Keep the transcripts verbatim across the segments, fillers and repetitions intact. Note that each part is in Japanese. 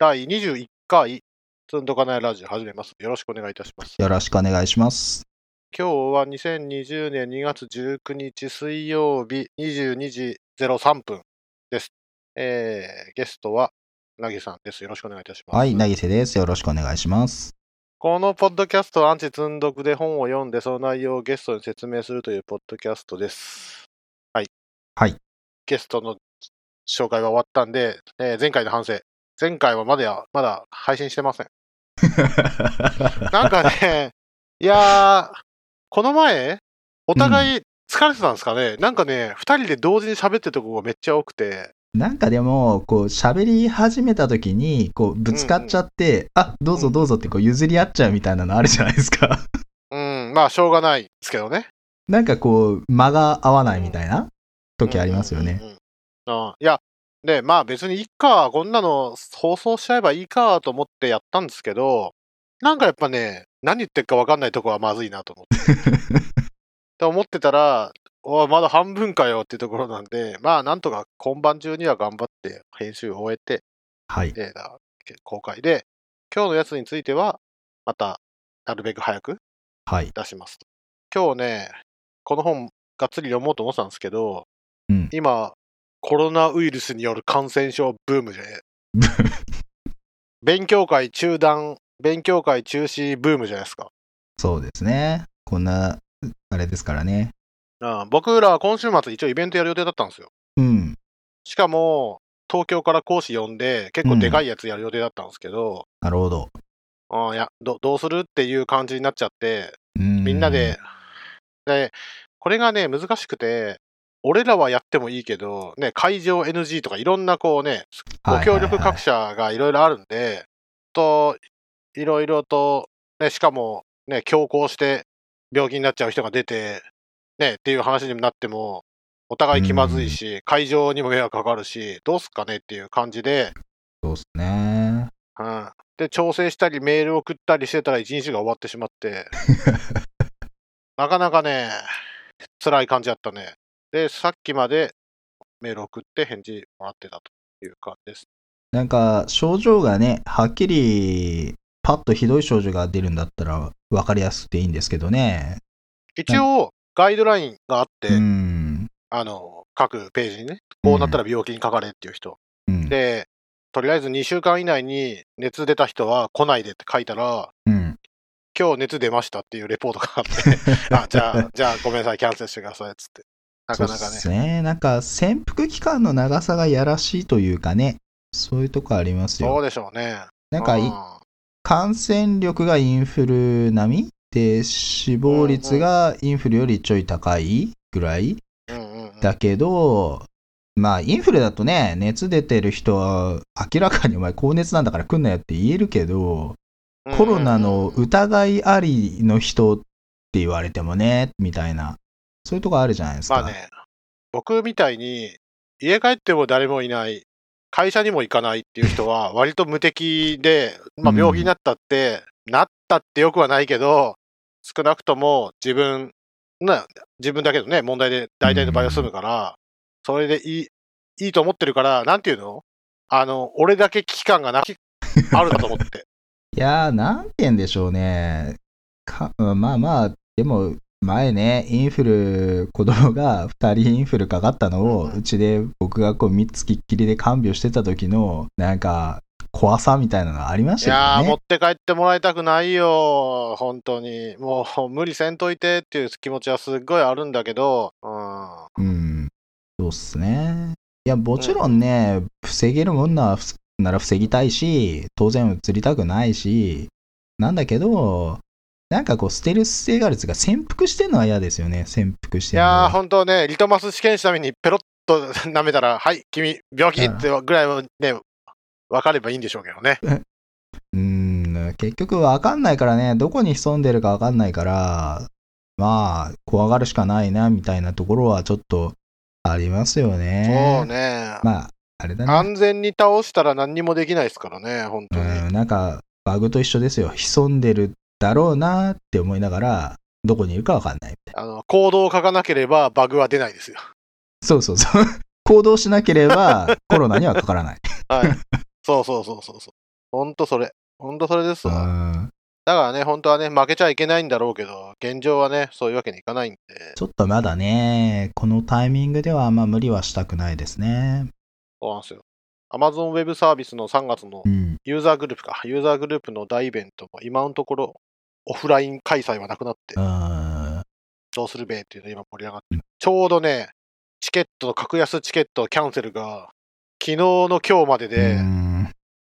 だいにじゅういっかい積んどかないラジオ始めます。よろしくお願いいたします。よろしくお願いします。今日はにせんにじゅうねんにがつじゅうくにち水曜日にじゅうにじぜろさんぷんです。えー、ゲストはなぎさんです。よろしくお願いいたします。はい、なぎせです。よろしくお願いします。このポッドキャストはアンチ積んどくで本を読んでその内容をゲストに説明するというポッドキャストです。はいはい。ゲストの紹介が終わったんで、えー、前回の反省。前回はまだや、まだ配信してません。なんかね、いやー、この前、お互い疲れてたんですかね、うん、なんかね、二人で同時に喋ってるとこがめっちゃ多くて。なんかでも、こう、喋り始めたときに、こう、ぶつかっちゃって、うんうん、あ、どうぞどうぞってこう譲り合っちゃうみたいなのあるじゃないですか。うん、まあ、しょうがないですけどね。なんかこう、間が合わないみたいな時ありますよね。うんうんうん、ああ、いや、で、まあ別にいっか、こんなの放送しちゃえばいいかと思ってやったんですけど、なんかやっぱね、何言ってるか分かんないとこはまずいなと思って。と思ってたら、おい、まだ半分かよっていうところなんで、まあなんとか今晩中には頑張って編集を終えて、はい、で公開で、今日のやつについては、またなるべく早く出します。はい、今日ね、この本がっつり読もうと思ってたんですけど、うん、今、コロナウイルスによる感染症ブームで勉強会中断、勉強会中止ブームじゃないですか。そうですね。こんなあれですからね。ああ、僕ら今週末一応イベントやる予定だったんですよ。うん。しかも東京から講師呼んで結構でかいやつやる予定だったんですけど。うん、なるほど。ああ、いや ど, どうするっていう感じになっちゃって、うんみんなででこれがね難しくて。俺らはやってもいいけど、ね、会場 エヌジー とかいろんなこうね、ご協力各社がいろいろあるんで、はいはいはい、といろいろと、ね、しかも、ね、強行して病気になっちゃう人が出て、ね、っていう話になっても、お互い気まずいし、うん、会場にも迷惑かかるし、どうすっかねっていう感じで、そうっすね、うん。で、調整したりメールを送ったりしてたら一日が終わってしまって、なかなかね、辛い感じだったね。で、さっきまでメール送って返事もらってたという感じです。なんか症状がね、はっきりパッとひどい症状が出るんだったら分かりやすくていいんですけどね。一応ガイドラインがあって、うん、あの各ページにね、こうなったら病気にかかれっていう人、うん、で、とりあえずにしゅうかん以内に熱出た人は来ないでって書いたら、うん、今日熱出ましたっていうレポートがあってあ、じゃあじゃあごめんなさいキャンセルしてくださいっつって。なかなかね、そうですね。なんか潜伏期間の長さがやらしいというかね、そういうとこありますよ。そうでしょうね。なんか、うん、感染力がインフル並みで死亡率がインフルよりちょい高いぐらい、うんうんうん、だけどまあインフルだとね、熱出てる人は明らかにお前高熱なんだから来んなよって言えるけど、うんうんうん、コロナの疑いありの人って言われてもねみたいな。そういうとこあるじゃないですか。まあね、僕みたいに家帰っても誰もいない、会社にも行かないっていう人は割と無敵で、まあ、病気になったって、うん、なったってよくはないけど、少なくとも自分、ね、自分だけどね、問題で大体の場合は済むから、うん、それでいい、いいと思ってるから、なんていうの？あの、俺だけ危機感がなあるなと思って。いやー、なんて言うんでしょうね。かまあまあ、でも、前ね、インフル、子供がふたりインフルかかったのを、うちで僕がこうみっつきっきりで看病してた時の、なんか、怖さみたいなのありましたよね。いやー、持って帰ってもらいたくないよ、本当に。もう、無理せんといてっていう気持ちはすっごいあるんだけど、うん。うん。そうっすね。いや、もちろんね、うん、防げるもんなら、なら防ぎたいし、当然移りたくないし、なんだけど、なんかこうステルス性があるやつが潜伏してるのは嫌ですよね。潜伏してるのは。いやー、本当ね、リトマス試験紙のためにペロッと舐めたら、はい、君病気ってぐらいはね、分かればいいんでしょうけどね。うーん、結局分かんないからね、どこに潜んでるか分かんないから、まあ怖がるしかないなみたいなところはちょっとありますよね。そうね。まああれだね。安全に倒したら何にもできないですからね、本当に。うん、なんかバグと一緒ですよ。潜んでる。だろうなって思いながらどこにいるかわかんないみたいな。あの行動を書かなければバグは出ないですよ。そうそうそう。行動しなければコロナにはかからない。はい。そうそうそうそうそう。ほんとそれ。ほんとそれですわ。うん。だからね、本当はね、負けちゃいけないんだろうけど、現状はね、そういうわけにいかないんで。ちょっとまだね、このタイミングではあんま無理はしたくないですね。そうなんですよ。Amazon Web Service のさんがつのユーザーグループか、うん、ユーザーグループの大イベントも今のところオフライン開催はなくなって、うん、どうするべっていうのが今盛り上がってる、うん、ちょうどね、チケットの格安チケットキャンセルが昨日の今日までで、うん、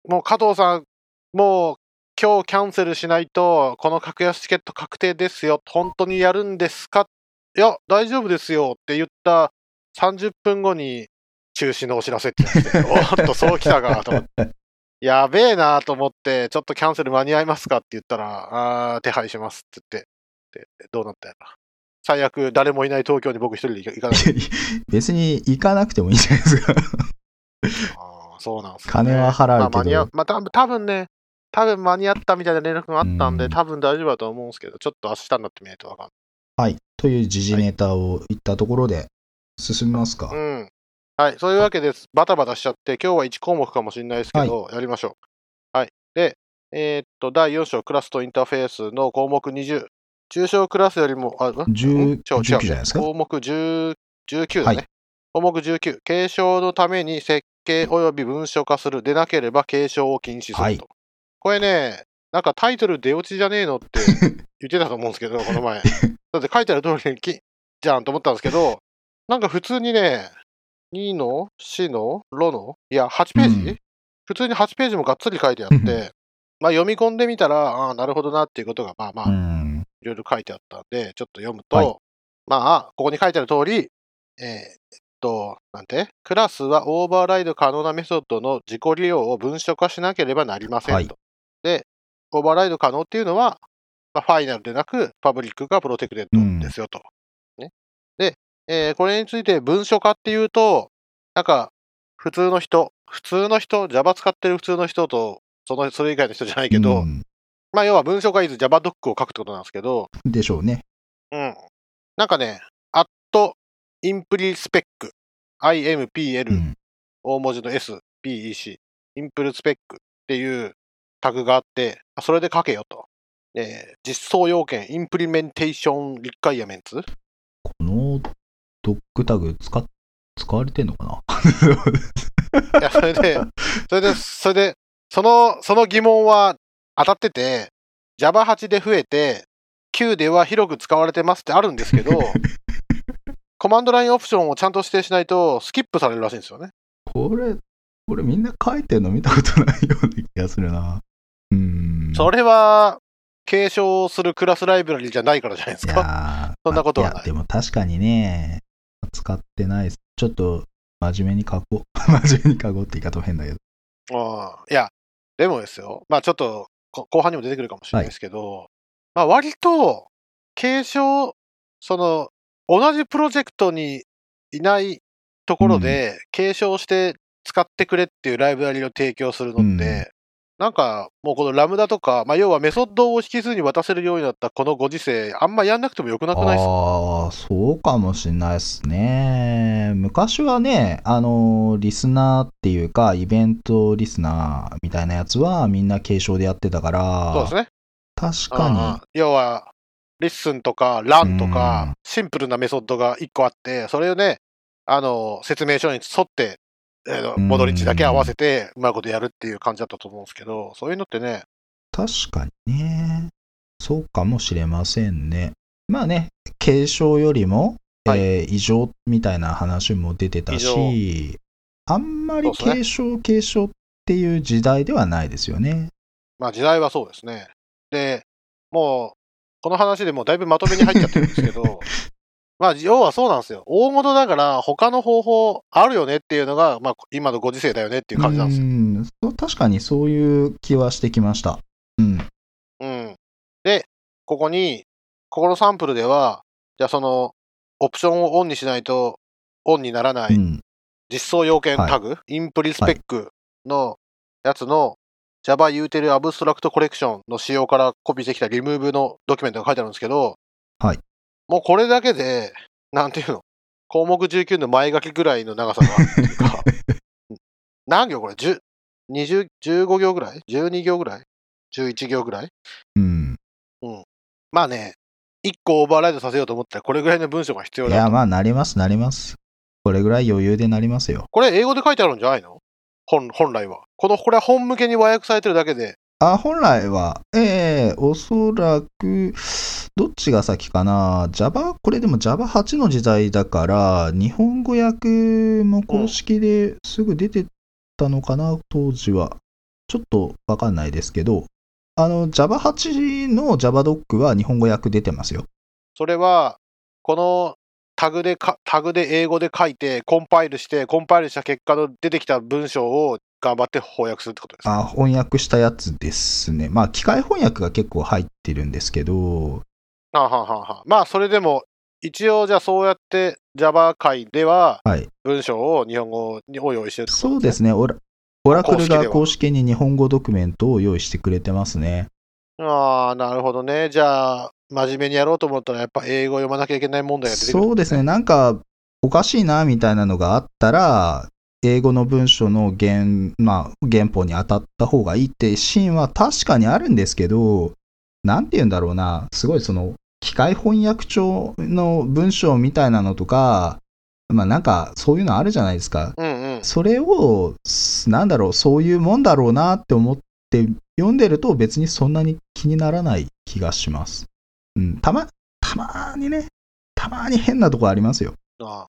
もう加藤さんもう今日キャンセルしないとこの格安チケット確定ですよ、本当にやるんですか、いや大丈夫ですよって言ったさんじゅっぷんごに中止のお知らせって言って、おっとそうきたかと思ってやべえなと思って、ちょっとキャンセル間に合いますかって言ったら、あー手配しますって言ってでどうなったやら、最悪誰もいない東京に僕一人で行かない別に行かなくてもいいじゃないですかあそうなんです、ね、金は払うけど、まあ間に合う、まあ、たぶん多分ね多分間に合ったみたいな連絡があったんで、うん、多分大丈夫だと思うんですけど、ちょっと明日になってみないと分かんない、はい、という時事ネタを言ったところで進みますか、はい、うん、はい、そういうわけです。バタバタしちゃって、今日はいち項目かもしれないですけど、はい、やりましょう。はい。で、えー、っと、だいよん章、クラスとインターフェースの項目にじゅう。中小クラスよりも、あ、じゅうきゅうじゃないですか。項目じゅうきゅうだね、はい。項目じゅうきゅう。継承のために設計及び文書化する。でなければ継承を禁止すると。はい、これね、なんかタイトル出落ちじゃねえのって言ってたと思うんですけど、この前。だって書いてある通りにき、じゃんと思ったんですけど、なんか普通にね、にの、しの、ろの、いや、はちページ、うん、普通にはちページもがっつり書いてあって、うん、まあ読み込んでみたら、ああ、なるほどなっていうことが、まあまあ、うん、いろいろ書いてあったんで、ちょっと読むと、はい、まあ、ここに書いてある通り、えー、えっと、なんて、クラスはオーバーライド可能なメソッドの自己利用を文書化しなければなりませんと。はい、で、オーバーライド可能っていうのは、まあ、ファイナルでなく、パブリックがプロテクテッドですよと。うん、ね、で、えー、これについて文書化っていうと、なんか普通の人、普通の人、Java 使ってる普通の人と、そのそれ以外の人じゃないけど、うん、まあ要は文書化 is Java ドックを書くってことなんですけど、でしょうね。うん。なんかね、at ImplSpec、アイエムピーエル、大文字の S、ピーイーシー、ImplSpec っていうタグがあって、それで書けよと。えー、実装要件、Implementation Requirements。このドックタグ使、使われてんのかないや、それで、それで、それで、その、その疑問は当たってて、ジャバエイト で増えて、きゅうでは広く使われてますってあるんですけど、コマンドラインオプションをちゃんと指定しないと、スキップされるらしいんですよね。これ、これみんな書いてるの見たことないような気がするな。うーん。それは、継承するクラスライブラリじゃないからじゃないですか。いやそんなことはない。まあ、いやでも確かにね、使ってないです。ちょっと真面目に書こう。真面目に書こうって言い方も変だけど。ああ、いや、でもですよ。まあちょっと後半にも出てくるかもしれないですけど、はい、まあ割と継承、その同じプロジェクトにいないところで継承して使ってくれっていうライブラリを提供するので、うん、なんかもうこのラムダとか、まあ要はメソッドを引数に渡せるようになったこのご時世、あんまやんなくてもよくなくないですか？ああ、そうかもしれないですね。昔はね、あのリスナーっていうかイベントリスナーみたいなやつはみんな継承でやってたから。そうですね。確かに。要はリッスンとかランとかシンプルなメソッドがいっこあって、それをね、あの説明書に沿って。モドリッチだけ合わせてうまいことやるっていう感じだったと思うんですけど、そういうのってね、確かにね、そうかもしれませんね。まあね、継承よりも、はいえー、異常みたいな話も出てたし、あんまり継承、ね、継承っていう時代ではないですよね。まあ時代はそうですね。でもうこの話でもうだいぶまとめに入っちゃってるんですけどまあ、要はそうなんですよ。大元だから、他の方法あるよねっていうのが、まあ、今のご時世だよねっていう感じなんですよ。うん、確かにそういう気はしてきました。うん。うん。で、ここに、ここのサンプルでは、じゃあその、オプションをオンにしないと、オンにならない、うん、実装要件タグ、はい、インプリスペックのやつの、はい、Java Util Abstract Collection の仕様からコピーしてきたリムーブのドキュメントが書いてあるんですけど、はい。もうこれだけで、なんていうの、項目じゅうきゅうの前書きぐらいの長さがあるっていうか、何行これ、にじゅう じゅうご行ぐらい ?じゅうに 行ぐらい ?じゅういち 行ぐらい、うん、うん。まあね、いっこオーバーライドさせようと思ったらこれぐらいの文章が必要だ。いや、まあなりますなります。これぐらい余裕でなりますよ。これ英語で書いてあるんじゃないの？ 本, 本来は。この、これは本向けに和訳されてるだけで。あ、本来は。ええー、おそらく、どっちが先かな ?Java? これでも ジャバエイト の時代だから、日本語訳も公式ですぐ出てたのかな、うん、当時は。ちょっとわかんないですけど、あの、ジャバエイト の JavaDoc は日本語訳出てますよ。それは、このタグでか、タグで英語で書いて、コンパイルして、コンパイルした結果の出てきた文章を頑張って翻訳するってことですか？あ、翻訳したやつですね。まあ、機械翻訳が結構入ってるんですけど、はあはあはあ、まあそれでも一応じゃあそうやって Java 界では文章を日本語に用意してるってことですね。はい、そうですね。オラ、オラクルが公式に日本語ドキュメントを用意してくれてますね。ああ、なるほどね。じゃあ真面目にやろうと思ったらやっぱ英語を読まなきゃいけない問題が出てくるんですね。そうですね。なんかおかしいなみたいなのがあったら英語の文章の原、まあ、原本に当たった方がいいってシーンは確かにあるんですけど、なんて言うんだろうな、すごいその機械翻訳帳の文章みたいなのとか、まあなんかそういうのあるじゃないですか、うんうん、それをなんだろう、そういうもんだろうなって思って読んでると別にそんなに気にならない気がします、うん、たま、たまにね、たまに変なとこありますよ。あ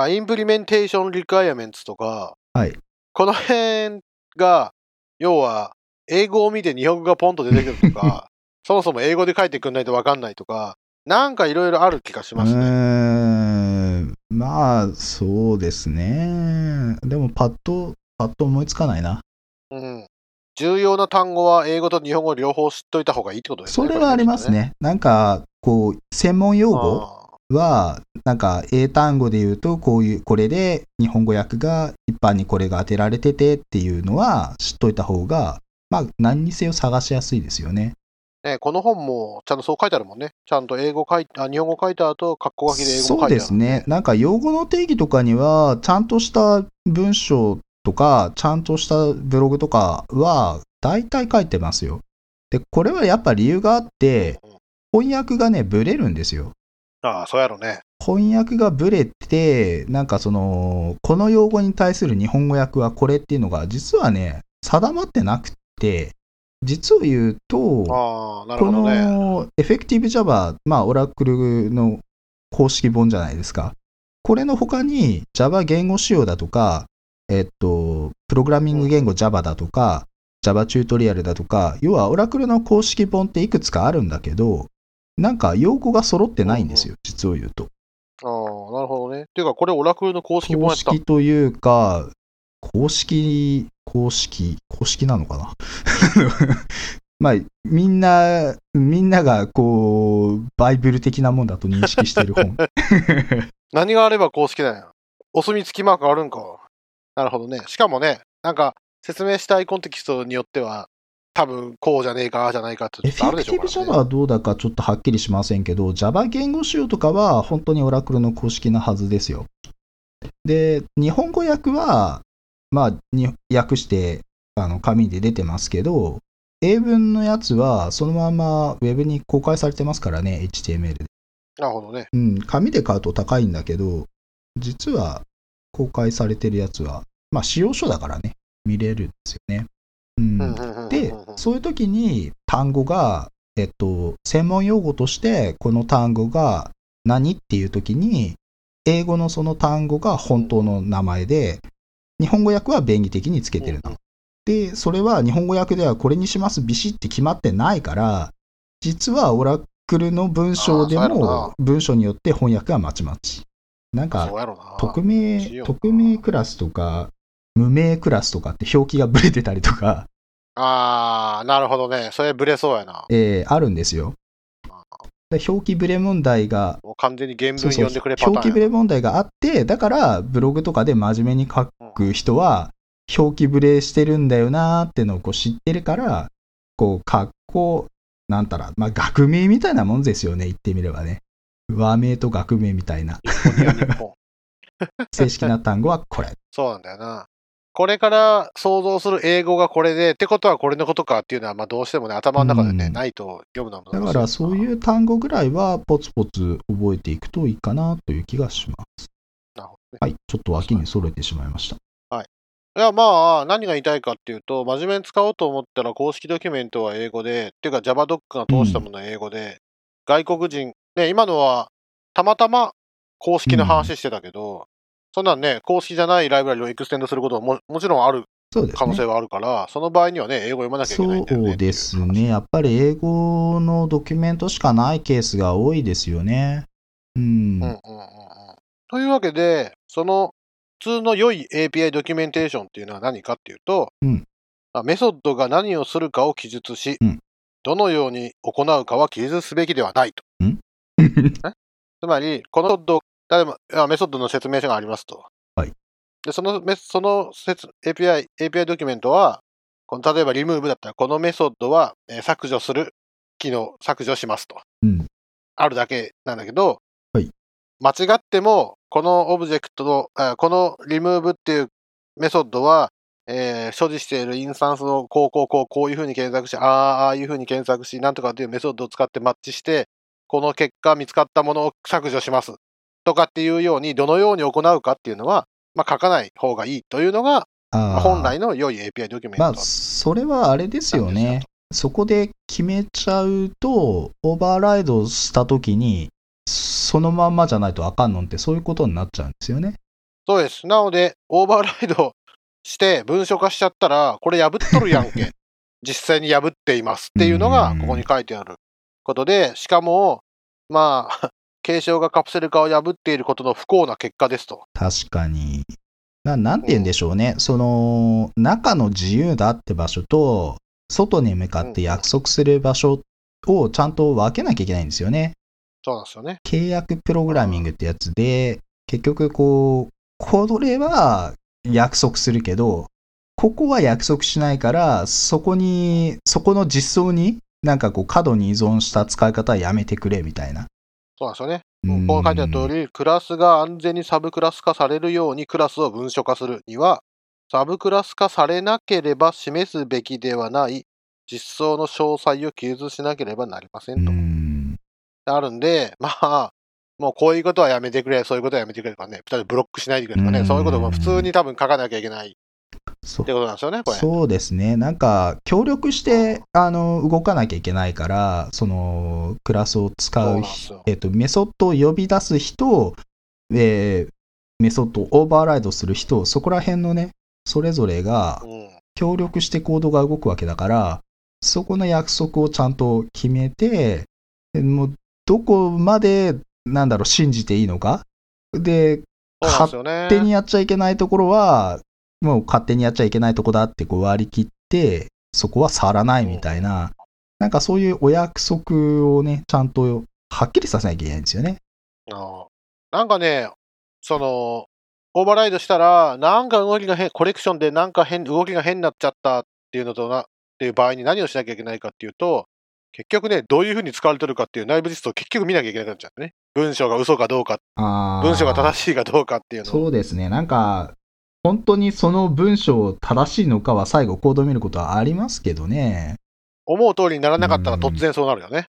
あ、インプリメンテーションリクワイアメンツとか、はい、この辺が要は英語を見て日本語がポンと出てくるとかそもそも英語で書いてくんないと分かんないとか、なんかいろいろある気がしますね。うーん、まあそうですね。でもパッとパッと思いつかないな。うん。重要な単語は英語と日本語両方知っといた方がいいってことですね。それはありますね。なんかこう専門用語はなんか英単語で言うとこういうこれで日本語訳が一般にこれが当てられててっていうのは知っといた方が、まあ何にせよ探しやすいですよね。ね、この本もちゃんとそう書いてあるもんね。ちゃんと英語書いあ日本語書いた後、括弧書きで英語書いてある、ね。そうですね。なんか用語の定義とかには、ちゃんとした文章とか、ちゃんとしたブログとかは、大体書いてますよ。で、これはやっぱ理由があって、翻訳がね、ブレるんですよ。ああ、そうやろね。翻訳がブレて、なんかその、この用語に対する日本語訳はこれっていうのが、実はね、定まってなくて、実を言うと、あ、なるほどね、このエフェクティブ Java、まあ、オラクルの公式本じゃないですか。これの他に Java 言語仕様だとか、えっと、プログラミング言語 Java だとか、Java チュートリアルだとか、要はオラクルの公式本っていくつかあるんだけど、なんか用語が揃ってないんですよ、うん、実を言うと。ああ、なるほどね。っていうか、これオラクルの公式本やった。公式というか、公式、公式、公式なのかなまあ、みんな、みんながこう、バイブル的なもんだと認識してる本。何があれば公式だよ。お墨付きマークあるんか。なるほどね。しかもね、なんか、説明したいコンテキストによっては、多分、こうじゃねえか、じゃないかってちょっとあるでしょうからね。エフェクティブ Java はどうだかちょっとはっきりしませんけど、Java 言語仕様とかは、本当にオラクルの公式なはずですよ。で、日本語訳は、まあ、に訳してあの紙で出てますけど、英文のやつはそのままウェブに公開されてますからね、 エイチティーエムエル で。なるほどね。うん、紙で買うと高いんだけど、実は公開されてるやつは、まあ、使用書だからね、見れるんですよね。うん、で、そういう時に単語が、えっと、専門用語としてこの単語が何っていう時に、英語のその単語が本当の名前で、日本語訳は便宜的につけてるの、うん、でそれは日本語訳ではこれにします、ビシッて決まってないから、実はオラクルの文章でも文章によって翻訳はまちまち、なんか匿名匿名クラスとか無名クラスとかって表記がブレてたりとか。あー、なるほどね。それブレそうやな。えー、あるんですよ。表記ブレ問題が、もう完全に原文読んでくれパターン。そうそうそう、表記ブレ問題があって、だからブログとかで真面目に書く人は表記ブレしてるんだよなーってのをこう知ってるから、こう格好なんたら、まあ学名みたいなもんですよね、言ってみればね。和名と学名みたいな。日本には日本正式な単語はこれ。そうなんだよな。これから想像する英語がこれでってことはこれのことかっていうのはまあどうしてもね頭の中でね、うん、ないと読むのも難しい。だからそういう単語ぐらいはポツポツ覚えていくといいかなという気がします。なるほどね、はい、ちょっと脇に揃えてしまいました。いやまあ何が言いたいかっていうと、真面目に使おうと思ったら公式ドキュメントは英語で、っていうか Java ドックが通したものは英語で、うん、外国人、ね、今のはたまたま公式の話してたけど、うん、そんなんね、公式じゃないライブラリをエクステンドすることは も, もちろんある、ね、可能性はあるから、その場合にはね、英語読まなきゃいけないんだよね。そうですね、やっぱり英語のドキュメントしかないケースが多いですよね。うん。うんうんうん、というわけで、その、普通の良い エーピーアイ ドキュメンテーションっていうのは何かっていうと、うん、メソッドが何をするかを記述し、うん、どのように行うかは記述すべきではないと。んつまり、このメソッド、例えばメソッドの説明書がありますと。はい、でその、その エーピーアイ、エーピーアイ ドキュメントは、この例えばリムーブだったら、このメソッドは削除する機能、削除しますと。うん、あるだけなんだけど、はい、間違っても、このオブジェクトの、このリムーブっていうメソッドは、えー、所持しているインスタンスをこうこうこうこういうふうに検索し、ああ、ああいうふうに検索し、なんとかっていうメソッドを使ってマッチして、この結果見つかったものを削除しますとかっていうように、どのように行うかっていうのは、まあ、書かない方がいいというのが、本来の良い エーピーアイ ドキュメント。まあ、それはあれですよね。そこで決めちゃうと、オーバーライドしたときに、そのまんまじゃないとあかんのってそういうことになっちゃうんですよね。そうです。なのでオーバーライドして文書化しちゃったらこれ破っとるやんけ実際に破っていますっていうのがここに書いてあることで、しかもまあ継承がカプセル化を破っていることの不幸な結果ですと。確かに な, なんて言うんでしょうね、うん、その中の自由だって場所と外に向かって約束する場所をちゃんと分けなきゃいけないんですよね。そうなんですよね。契約プログラミングってやつで、結局こう、これは約束するけど、ここは約束しないから、そこに、そこの実装に、なんかこう過度に依存した使い方はやめてくれみたいな。そうなんですよね。うん、ここに書いてある通り、クラスが安全にサブクラス化されるようにクラスを文書化するには、サブクラス化されなければ示すべきではない実装の詳細を記述しなければなりませんと。うん、あるんで、まあ、もうこういうことはやめてくれ、そういうことはやめてくれとかね、例えばブロックしないでくれとかね、そういうことも普通に多分書かなきゃいけないってことなんですよね、これ。そうですね、なんか協力してあの動かなきゃいけないから、そのクラスを使う、えーと、メソッドを呼び出す人、えー、メソッドをオーバーライドする人、そこら辺のね、それぞれが協力してコードが動くわけだから、そこの約束をちゃんと決めて、もうどこまでなんだろう信じていいのかで、勝手にやっちゃいけないところはもう勝手にやっちゃいけないとこだってこう割り切ってそこは触らないみたいな、うん、なんかそういうお約束をねちゃんとはっきりさせなきゃいけないんですよね。あ、なんかね、そのオーバーライドしたらなんか動きが変、コレクションでなんか変動きが変になっちゃったっていうのとなっていう場合に何をしなきゃいけないかっていうと、結局ね、どういうふうに使われてるかっていう内部実装を結局見なきゃいけなくなっちゃうね。文章が嘘かどうか、あ、文章が正しいかどうかっていうの。そうですね。なんか本当にその文章正しいのかは最後コードを見ることはありますけどね。思う通りにならなかったら突然そうなるよね。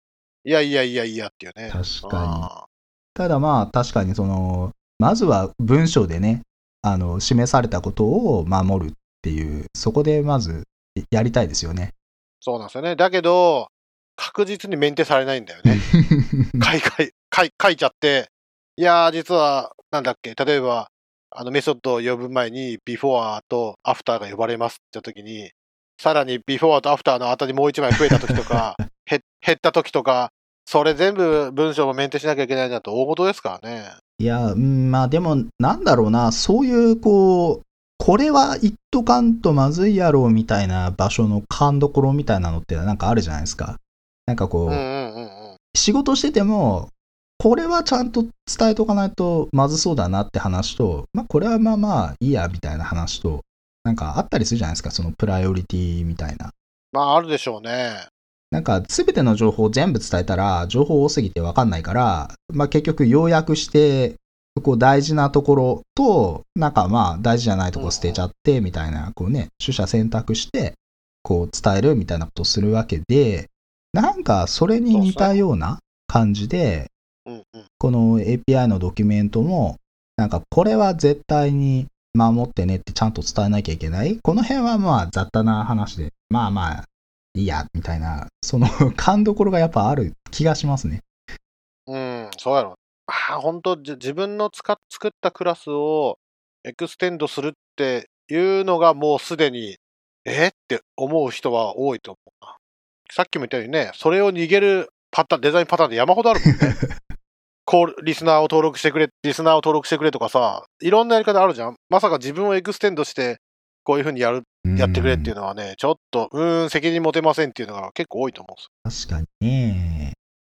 うん、いやいやいやいやっていうね。確かに。ただまあ確かにそのまずは文章でね、あの示されたことを守るっていうそこでまずやりたいですよね。そうなんですよね。だけど。確実にメンテされないんだよね。書い書い書い書いちゃって、いやー実はなんだっけ、例えばあのメソッドを呼ぶ前にビフォアとアフターが呼ばれますって時に、さらにビフォアとアフターの後にもう一枚増えた時とか減った時とか、それ全部文章もメンテしなきゃいけないなと大事ですからね。いやー、まあでもなんだろうな、そういうこうこれは言っとかんとまずいやろうみたいな場所の勘どころみたいなのってなんかあるじゃないですか。なんかこう、うんうんうん、仕事しててもこれはちゃんと伝えとかないとまずそうだなって話と、まあ、これはまあまあいいやみたいな話となんかあったりするじゃないですか。そのプライオリティみたいな、まああるでしょうね。なんか全ての情報を全部伝えたら情報多すぎて分かんないから、まあ、結局要約してこう大事なところと、なんかまあ大事じゃないところ捨てちゃってみたいな、こうね、取捨選択して、こう伝えるみたいなことをするわけで、なんかそれに似たような感じで、この エーピーアイ のドキュメントも、なんかこれは絶対に守ってねってちゃんと伝えなきゃいけない。この辺はまあ雑多な話で、まあまあいいやみたいな、その勘どころがやっぱある気がしますね。うん、そうやろ。ああ、本当自分の使っ作ったクラスをエクステンドするっていうのがもうすでにえって思う人は多いと思うな。さっきも言ったようにね、それを逃げるパターン、デザインパターンで山ほどあるもんね。こうリスナーを登録してくれ、リスナーを登録してくれとかさ、いろんなやり方あるじゃん。まさか自分をエクステンドしてこういう風にやる、やってくれっていうのはね、ちょっとうーん責任持てませんっていうのが結構多いと思うんです。確かにね。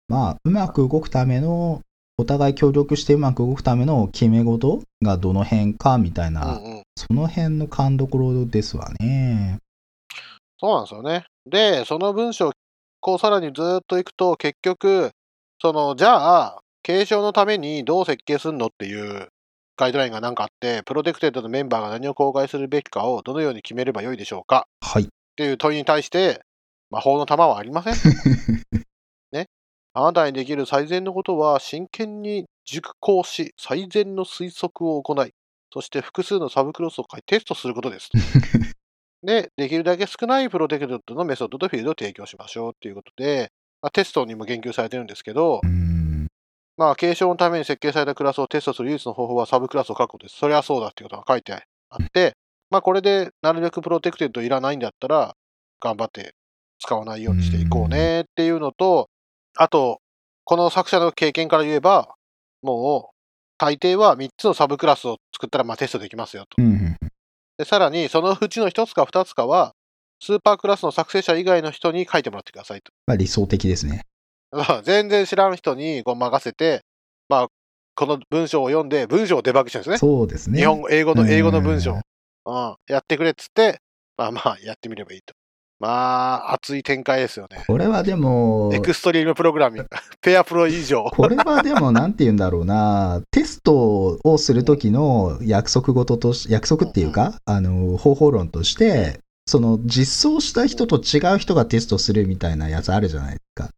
まあうまく動くための、お互い協力してうまく動くための決め事がどの辺かみたいな、うんうん、その辺の勘どころですわね。そうなんですよね。で、その文章をこうさらにずっといくと、結局そのじゃあ継承のためにどう設計するのっていうガイドラインが何かあって、プロテクテッドのメンバーが何を公開するべきかをどのように決めればよいでしょうか、はい、っていう問いに対して魔法の玉はありませんね。あなたにできる最善のことは、真剣に熟考し、最善の推測を行い、そして複数のサブクロスを書いてテストすることです。で、できるだけ少ないプロテクテッドのメソッドとフィールドを提供しましょうということで、まあ、テストにも言及されてるんですけど、まあ、継承のために設計されたクラスをテストする唯一の方法はサブクラスを書くことです。それはそうだっていうことが書いてあって、まあ、これでなるべくプロテクテッドいらないんだったら、頑張って使わないようにしていこうねっていうのと、あと、この作者の経験から言えば、もう、大抵はみっつのサブクラスを作ったらまあテストできますよと。うん、でさらに、そのうちのひとつかふたつかは、スーパークラスの作成者以外の人に書いてもらってくださいと。まあ、理想的ですね。全然知らん人にこう任せて、まあ、この文章を読んで、文章をデバッグしてるんですね。そうですね。日本語、英語の、英語の文章。うんうん、やってくれっつって、まあまあ、やってみればいいと。まあ、熱い展開ですよね。これはでも、エクストリームプログラミング、ペアプロ以上。これはでも、なんて言うんだろうな、テストをするときの約束事とし、約束っていうか、うん、あの、方法論として、その、実装した人と違う人がテストするみたいなやつあるじゃないですか。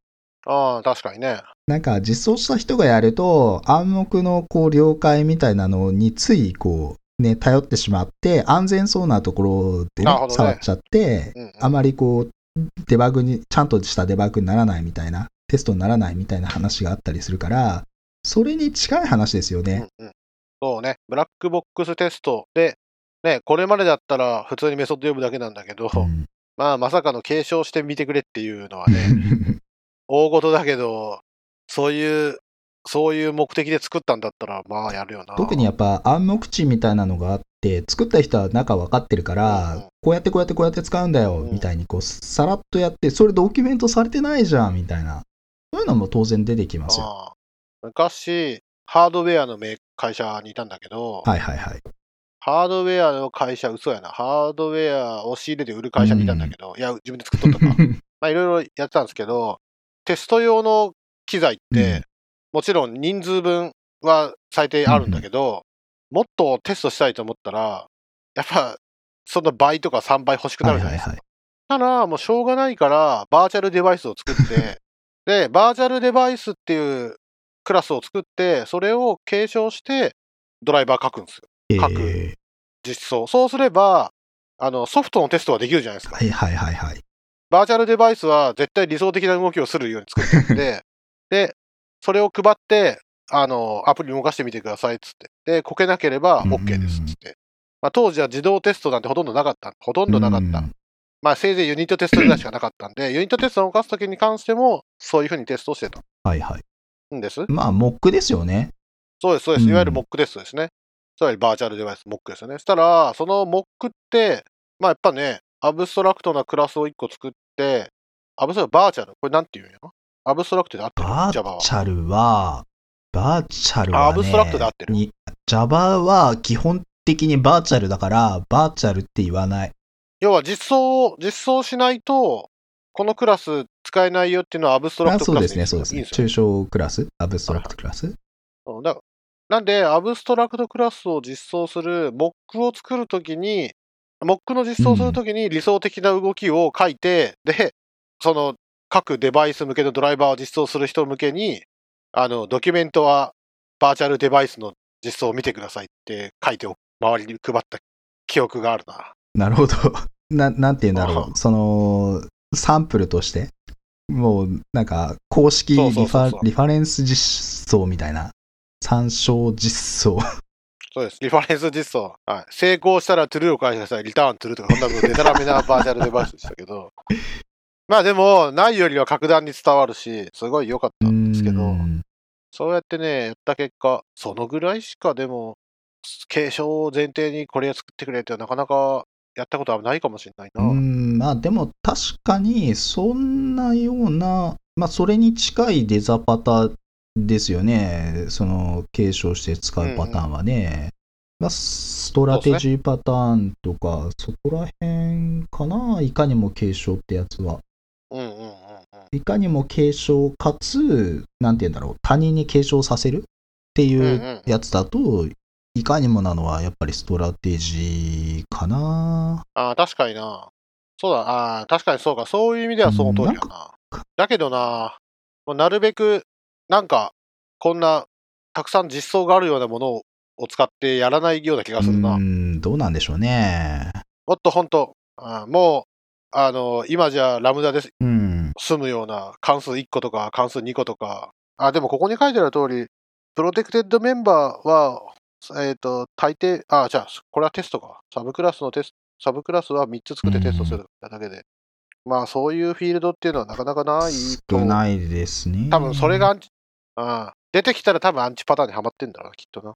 ああ、確かにね。なんか、実装した人がやると、暗黙のこう、了解みたいなのについ、こう、ね、頼ってしまって安全そうなところで、ねね、触っちゃって、うんうん、あまりこうデバグにちゃんとしたデバグにならないみたいな、テストにならないみたいな話があったりするから、それに近い話ですよね、うんうん、そうね。ブラックボックステストで、ね、これまでだったら普通にメソッド呼ぶだけなんだけど、うん、まあまさかの継承してみてくれっていうのはね大事だけど、そういうそういう目的で作ったんだったら、まあやるよな。特にやっぱ暗黙知みたいなのがあって、作った人は中分かってるから、うん、こうやってこうやってこうやって使うんだよ、みたいにこう、さらっとやって、それドキュメントされてないじゃん、みたいな。そういうのも当然出てきますよ。あ、昔、ハードウェアの会社にいたんだけど、はいはいはい。ハードウェアの会社、嘘やな。ハードウェアを仕入れて売る会社にいたんだけど、うん、いや、自分で作っとったか。まあいろいろやってたんですけど、テスト用の機材って、うん、もちろん人数分は最低あるんだけど、うん、もっとテストしたいと思ったら、やっぱその倍とかさんばい欲しくなるじゃないですか。はいはいはい、ただ、もうしょうがないから、バーチャルデバイスを作って、で、バーチャルデバイスっていうクラスを作って、それを継承してドライバー書くんですよ。書く。実装。そうすれば、あの、ソフトのテストはできるじゃないですか。はいはいはいはい。バーチャルデバイスは絶対理想的な動きをするように作ってるんで、で、それを配って、あの、アプリ動かしてみてください、つって。で、こけなければ OK です、つって。まあ、当時は自動テストなんてほとんどなかった。ほとんどなかった。まあ、せいぜいユニットテストぐらいしかなかったんで、ユニットテストを動かすときに関しても、そういうふうにテストしてた。はいはい。んです。まあ、モックですよね。そうです、そうです。いわゆるモックテストですね。つまりバーチャルデバイス、モックですよね。そしたら、そのモックって、まあ、やっぱね、アブストラクトなクラスをいっこ作って、アブストラクト、バーチャル、これなんていうんやろ？アブストラクトで合ってる？バーチャルは、バーチャルは、ね、アブストラクトで合ってる？ Java は基本的にバーチャルだから、バーチャルって言わない。要は実装を、実装しないと、このクラス使えないよっていうのはアブストラクトクラスにいいんですよ。そうですね、そうですね。抽象クラス、アブストラクトクラス。だから、なんで、アブストラクトクラスを実装する、モックを作るときに、モックの実装するときに理想的な動きを書いて、うん、で、その各デバイス向けのドライバーを実装する人向けに、あの、ドキュメントはバーチャルデバイスの実装を見てくださいって書いておく、周りに配った記憶があるな。なるほど。な、なんていうんだろう。その、サンプルとして、もう、なんか、公式リファ、そうそうそうそう、リファレンス実装みたいな。参照実装。そうです。リファレンス実装。はい、成功したらトゥルーを返してください。リターントゥルーとか、そんなでたらめなバーチャルデバイスでしたけど。まあでも、ないよりは格段に伝わるし、すごい良かったんですけど、そうやってね、やった結果、そのぐらいしかでも、継承を前提にこれを作ってくれってなかなかやったことはないかもしれないな。うん、まあでも確かにそんなような、まあそれに近いデザパタですよね。その継承して使うパターンはね、うんうん、まあ、ストラテジーパターンとか そ,、ね、そこら辺かな、いかにも継承ってやつは、うんうんうんうん、いかにも継承かつ、なんて言うんだろう、他人に継承させるっていうやつだと、うんうん、いかにもなのはやっぱりストラテジーかな。ああ、確かにな。そうだ、あ、確かにそうか。そういう意味ではその通りだな。だけどな、もうなるべく、なんか、こんな、たくさん実装があるようなものを使ってやらないような気がするな。うん、どうなんでしょうね。もっとほんと、もう、あの、今じゃラムダで済むような関数いっことか関数にこととか。あ、でもここに書いてある通り、プロテクテッドメンバーは、えっ、ー、と、大抵、あ、じゃあ、これはテストか。サブクラスのテスト、サブクラスはみっつ作ってテストするだけで。うん、まあ、そういうフィールドっていうのはなかなかないと。少ないですね。多分それがアンチ、あ、出てきたら多分アンチパターンにはまってんだろうな、きっとな。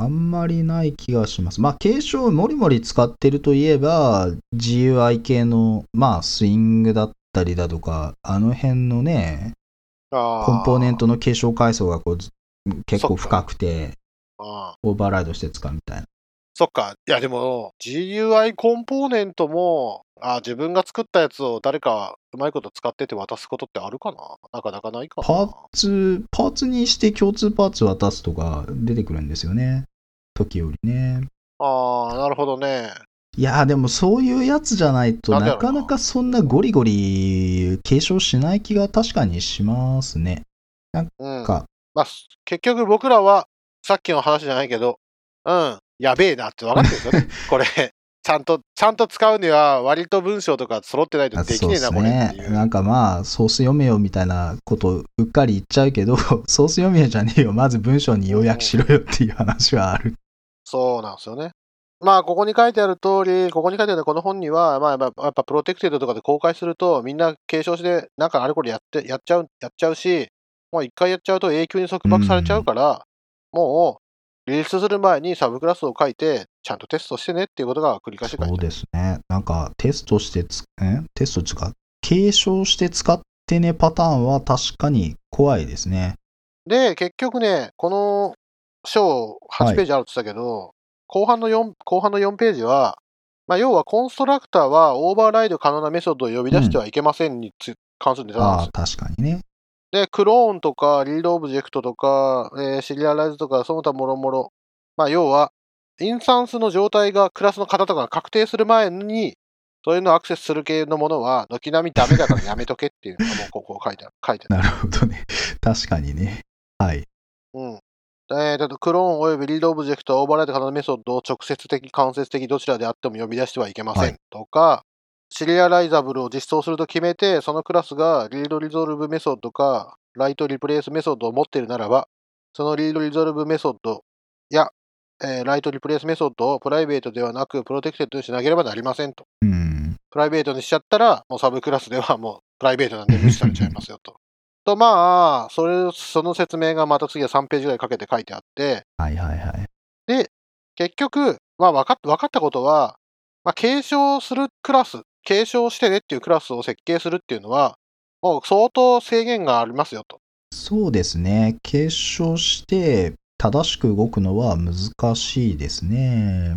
あんまりない気がします。まあ、継承をもりもり使ってるといえば、ジーユーアイ 系の、まあ、スイングだったりだとか、あの辺のね、あ、コンポーネントの継承階層がこう結構深くて、ああ、オーバーライドして使うみたいな。そっか。いやでも ジーユーアイ コンポーネントも、あ、自分が作ったやつを誰かうまいこと使ってて渡すことってあるかな。なかなかないかな。パーツパーツにして共通パーツ渡すとか出てくるんですよね、時折ね。ああ、なるほどね。いやでもそういうやつじゃないとなかなかそんなゴリゴリ継承しない気が確かにしますね。なんか、うん、まあ結局僕らはさっきの話じゃないけど、うん、やべえなって分かってるんですよね。これちゃんとちゃんと使うには割と文章とか揃ってないとできねえな、これっていう。なんかまあソース読めよみたいなことうっかり言っちゃうけど、ソース読めよじゃねえよ、まず文章に要約しろよっていう話はある。そうなんですよね。まあここに書いてある通り、ここに書いてあるこの本には、まあやっぱプロテクテッドとかで公開するとみんな継承してなんかあれこれやってやっちゃうやっちゃうし、もう一回やっちゃうと永久に束縛されちゃうから。うん、もうリリースする前にサブクラスを書いてちゃんとテストしてねっていうことが繰り返し書いてある。そうですね。なんかテストしてつえテスト使う継承して使ってねパターンは確かに怖いですね。で結局ね、この章はちページあるって言ったけど、はい、後半のよん後半のよんページは、まあ、要はコンストラクターはオーバーライド可能なメソッドを呼び出してはいけませんにつ、うん、関するネタなんです。あ、確かにね。で、クローンとか、リードオブジェクトとか、えー、シリアライズとか、その他もろもろ。まあ、要は、インスタンスの状態が、クラスの型とかが確定する前に、そういうのをアクセスする系のものは、軒並みダメだからやめとけっていうのがもうここ書いてある。書いてある。なるほどね。確かにね。はい。うん。えー、だとクローンおよびリードオブジェクト、オーバーライド可能なメソッドを直接的、間接的、どちらであっても呼び出してはいけません、はい、とか、シリアライザブルを実装すると決めて、そのクラスがリードリゾルブメソッドかライトリプレイスメソッドを持っているならば、そのリードリゾルブメソッドや、えー、ライトリプレイスメソッドをプライベートではなくプロテクテッドにしなければなりませんと。うん、プライベートにしちゃったらもうサブクラスではもうプライベートなんで無視されちゃいますよと。とまあそれその説明がまた次はさんページぐらいかけて書いてあって。はいはいはい。で結局まあ分かっ、分かったことは、まあ、継承するクラス。継承してねっていうクラスを設計するっていうのはもう相当制限がありますよと。そうですね。継承して正しく動くのは難しいですね。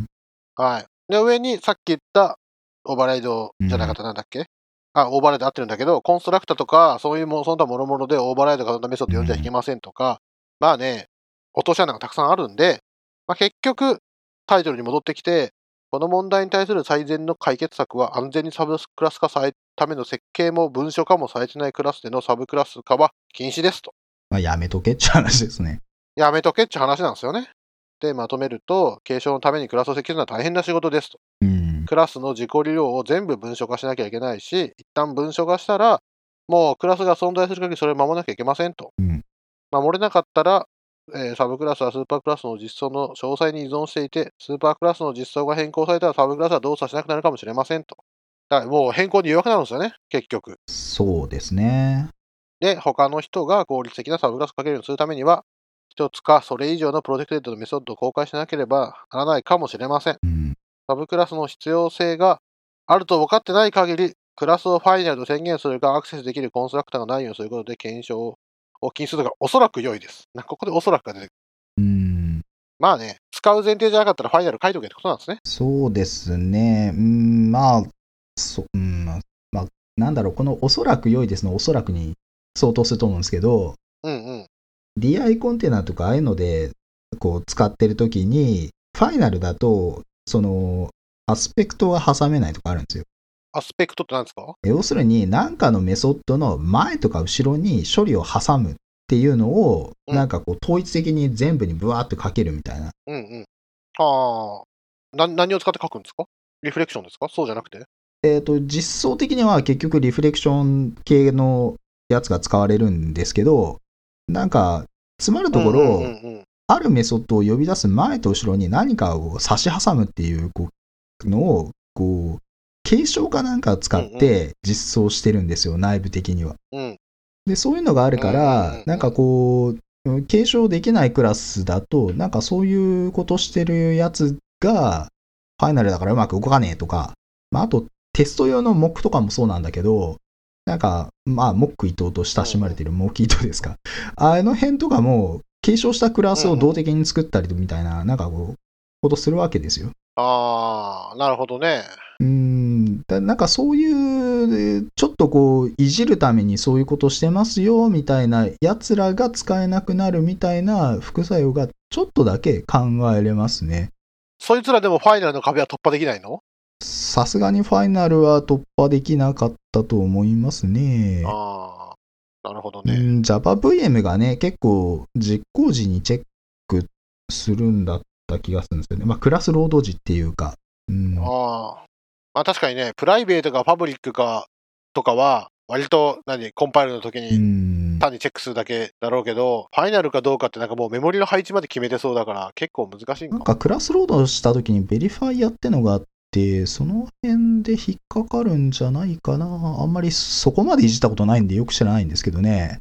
はい。で上にさっき言ったオーバーライドじゃなかったなんだっけ、うん、あ、オーバーライド合ってるんだけど、コンストラクターとかそういうもその他もろもろでオーバーライドがどんなメソッド呼んじゃいけませんとか、うん、まあね、落とし穴がたくさんあるんで、まあ、結局タイトルに戻ってきて、この問題に対する最善の解決策は安全にサブクラス化されるための設計も文書化もされてないクラスでのサブクラス化は禁止ですと。まあ、やめとけっちゃ話ですね。やめとけっちゃ話なんですよね。で、まとめると、継承のためにクラスを設計するのは大変な仕事ですと。うん、クラスの自己利用を全部文書化しなきゃいけないし、一旦文書化したら、もうクラスが存在する限りそれを守らなきゃいけませんと。うん、守れなかったら、えー、サブクラスはスーパークラスの実装の詳細に依存していて、スーパークラスの実装が変更されたらサブクラスは動作しなくなるかもしれませんと。だからもう変更に弱くなるんですよね、結局。そうですね。で、他の人が効率的なサブクラスをかけるようにするためには、一つかそれ以上のプロテクテッドのメソッドを公開しなければならないかもしれません。うん、サブクラスの必要性があると分かってない限り、クラスをファイナルと宣言するがアクセスできるコンストラクターがないようにすることで検証を禁止するのがおそらく良いです。なんかここでおそらくが出てくる。うん。まあね、使う前提じゃなかったらファイナル書いとけってことなんですね。そうですね。うん、まあ、そうん、まあ、なんだろう、このおそらく良いですのおそらくに相当すると思うんですけど、うんうん。ディーアイ コンテナとかああいうのでこう使ってるときにファイナルだとそのアスペクトが挟めないとかあるんですよ。アスペクトって何ですか？要するに何かのメソッドの前とか後ろに処理を挟むっていうのを、うん、なんかこう統一的に全部にブワーっと書けるみたいな。うんうん。ああ、な何を使って書くんですか？リフレクションですか？そうじゃなくて？えっと実装的には結局リフレクション系のやつが使われるんですけど。なんか詰まるところ、うんうんうんうん、あるメソッドを呼び出す前と後ろに何かを差し挟むっていうのをこう継承かなんか使って実装してるんですよ、うんうん、内部的には、うん、でそういうのがあるから、うんうんうん、なんかこう継承できないクラスだとなんかそういうことしてるやつがファイナルだからうまく動かねえとか、まあ、あとテスト用のモックとかもそうなんだけど、なんか、まあ、モック伊藤と親しまれているモッキ伊藤ですか。あの辺とかも、継承したクラスを動的に作ったりみたいな、なんかこう、ことするわけですよ。ああ、なるほどね。うん、だなんかそういう、ちょっとこう、いじるためにそういうことしてますよ、みたいな、やつらが使えなくなるみたいな副作用が、ちょっとだけ考えれますね。そいつらでもファイナルの壁は突破できないの？さすがにファイナルは突破できなかったと思いますね。ああ、なるほどね。うん、JavaVM がね、結構実行時にチェックするんだった気がするんですよね。まあ、クラスロード時っていうか。うん、ああ、まあ確かにね、プライベートかパブリックかとかは、割と何コンパイルの時に単にチェックするだけだろうけど、うん、ファイナルかどうかってなんかもうメモリの配置まで決めてそうだから、結構難しいんか。なんかクラスロードした時にベリファイヤーってのがあって、でその辺で引っかかるんじゃないかな。あんまりそこまでいじったことないんでよく知らないんですけどね。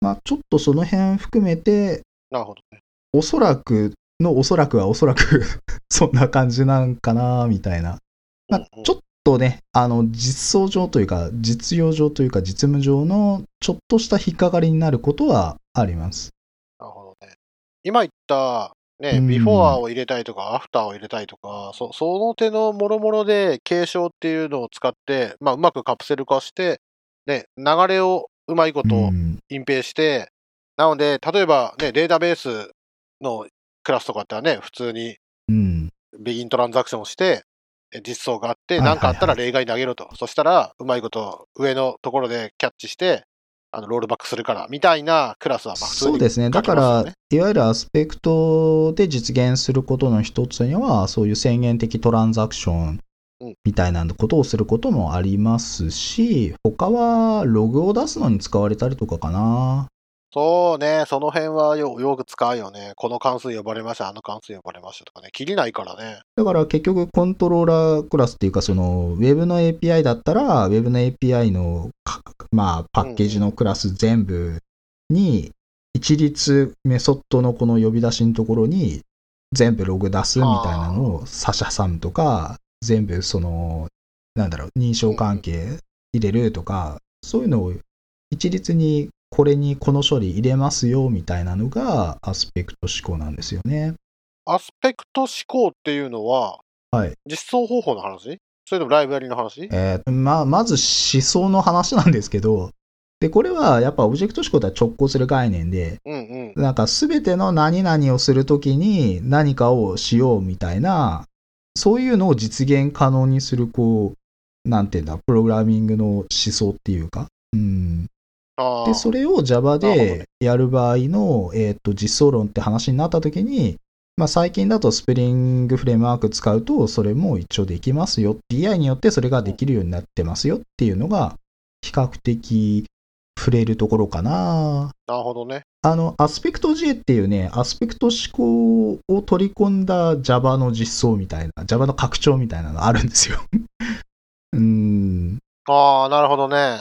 まあちょっとその辺含めて、なるほどね。おそらくのおそらくはおそらくそんな感じなんかなみたいな。まあ、ちょっとね、あの実装上というか実用上というか実務上のちょっとした引っかかりになることはあります。なるほどね。今言った。ね、ビフォアを入れたいとか、アフターを入れたいとか、そ, その手のもろもろで継承っていうのを使って、まあ、うまくカプセル化して、ね、流れをうまいこと隠蔽して、なので、例えば、ね、データベースのクラスとかってはね、普通にビギントランザクションをして、実装があって、なんかあったら例外にあげろと。はいはいはい、そしたら、うまいこと上のところでキャッチして、あのロールバックするからみたいなクラスはまあ普通に書きますよね。そうですね。だからいわゆるアスペクトで実現することの一つにはそういう宣言的トランザクションみたいなことをすることもありますし、うん、他はログを出すのに使われたりとかかな。そうね、その辺は よ, よく使うよね。この関数呼ばれました、あの関数呼ばれましたとかね、切りないからね。だから結局コントローラークラスっていうか、その Web の エーピーアイ だったら Web の エーピーアイ の、まあ、パッケージのクラス全部に一律メソッドのこの呼び出しのところに全部ログ出すみたいなのを差し挟むとか、全部そのなんだろう認証関係入れるとか、そういうのを一律にこれにこの処理入れますよみたいなのがアスペクト指向なんですよね。アスペクト指向っていうのは、はい、実装方法の話？それともライブラリの話？えー、まあ、まず思想の話なんですけど、でこれはやっぱオブジェクト指向とは直行する概念で、うんうんうん、なんか全ての何々をするときに何かをしようみたいな、そういうのを実現可能にする、こう、なんていうんだ、プログラミングの思想っていうか、うん、あでそれを Java でやる場合の、えー、と実装論って話になったときに、まあ、最近だと Spring フレームワーク使うとそれも一応できますよ、 ディーアイ によってそれができるようになってますよっていうのが比較的触れるところかな。なるほどね。あのアスペクト J っていうね、アスペクト思考を取り込んだ Java の実装みたいな、 Java の拡張みたいなのあるんですようーん、ああなるほどね。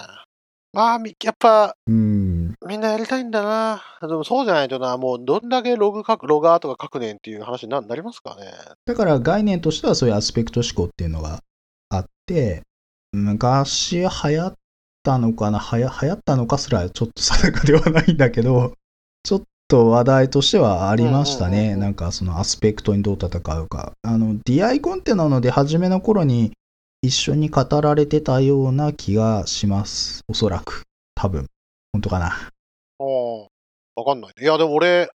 まあやっぱうんみんなやりたいんだな。でもそうじゃないとな、もうどんだけログ書く、ロガーとか書くねんっていう話に な, なりますかね。だから概念としてはそういうアスペクト思考っていうのがあって、昔流行ったのかな、流行ったのかすらちょっと定かではないんだけど、ちょっと話題としてはありましたね、うんうんうんうん、なんかそのアスペクトにどう戦うか、あの ディーアイ コンテナので初めの頃に一緒に語られてたような気がします。おそらく。多分。本当かな。ああ。わかんない。いや、でも俺、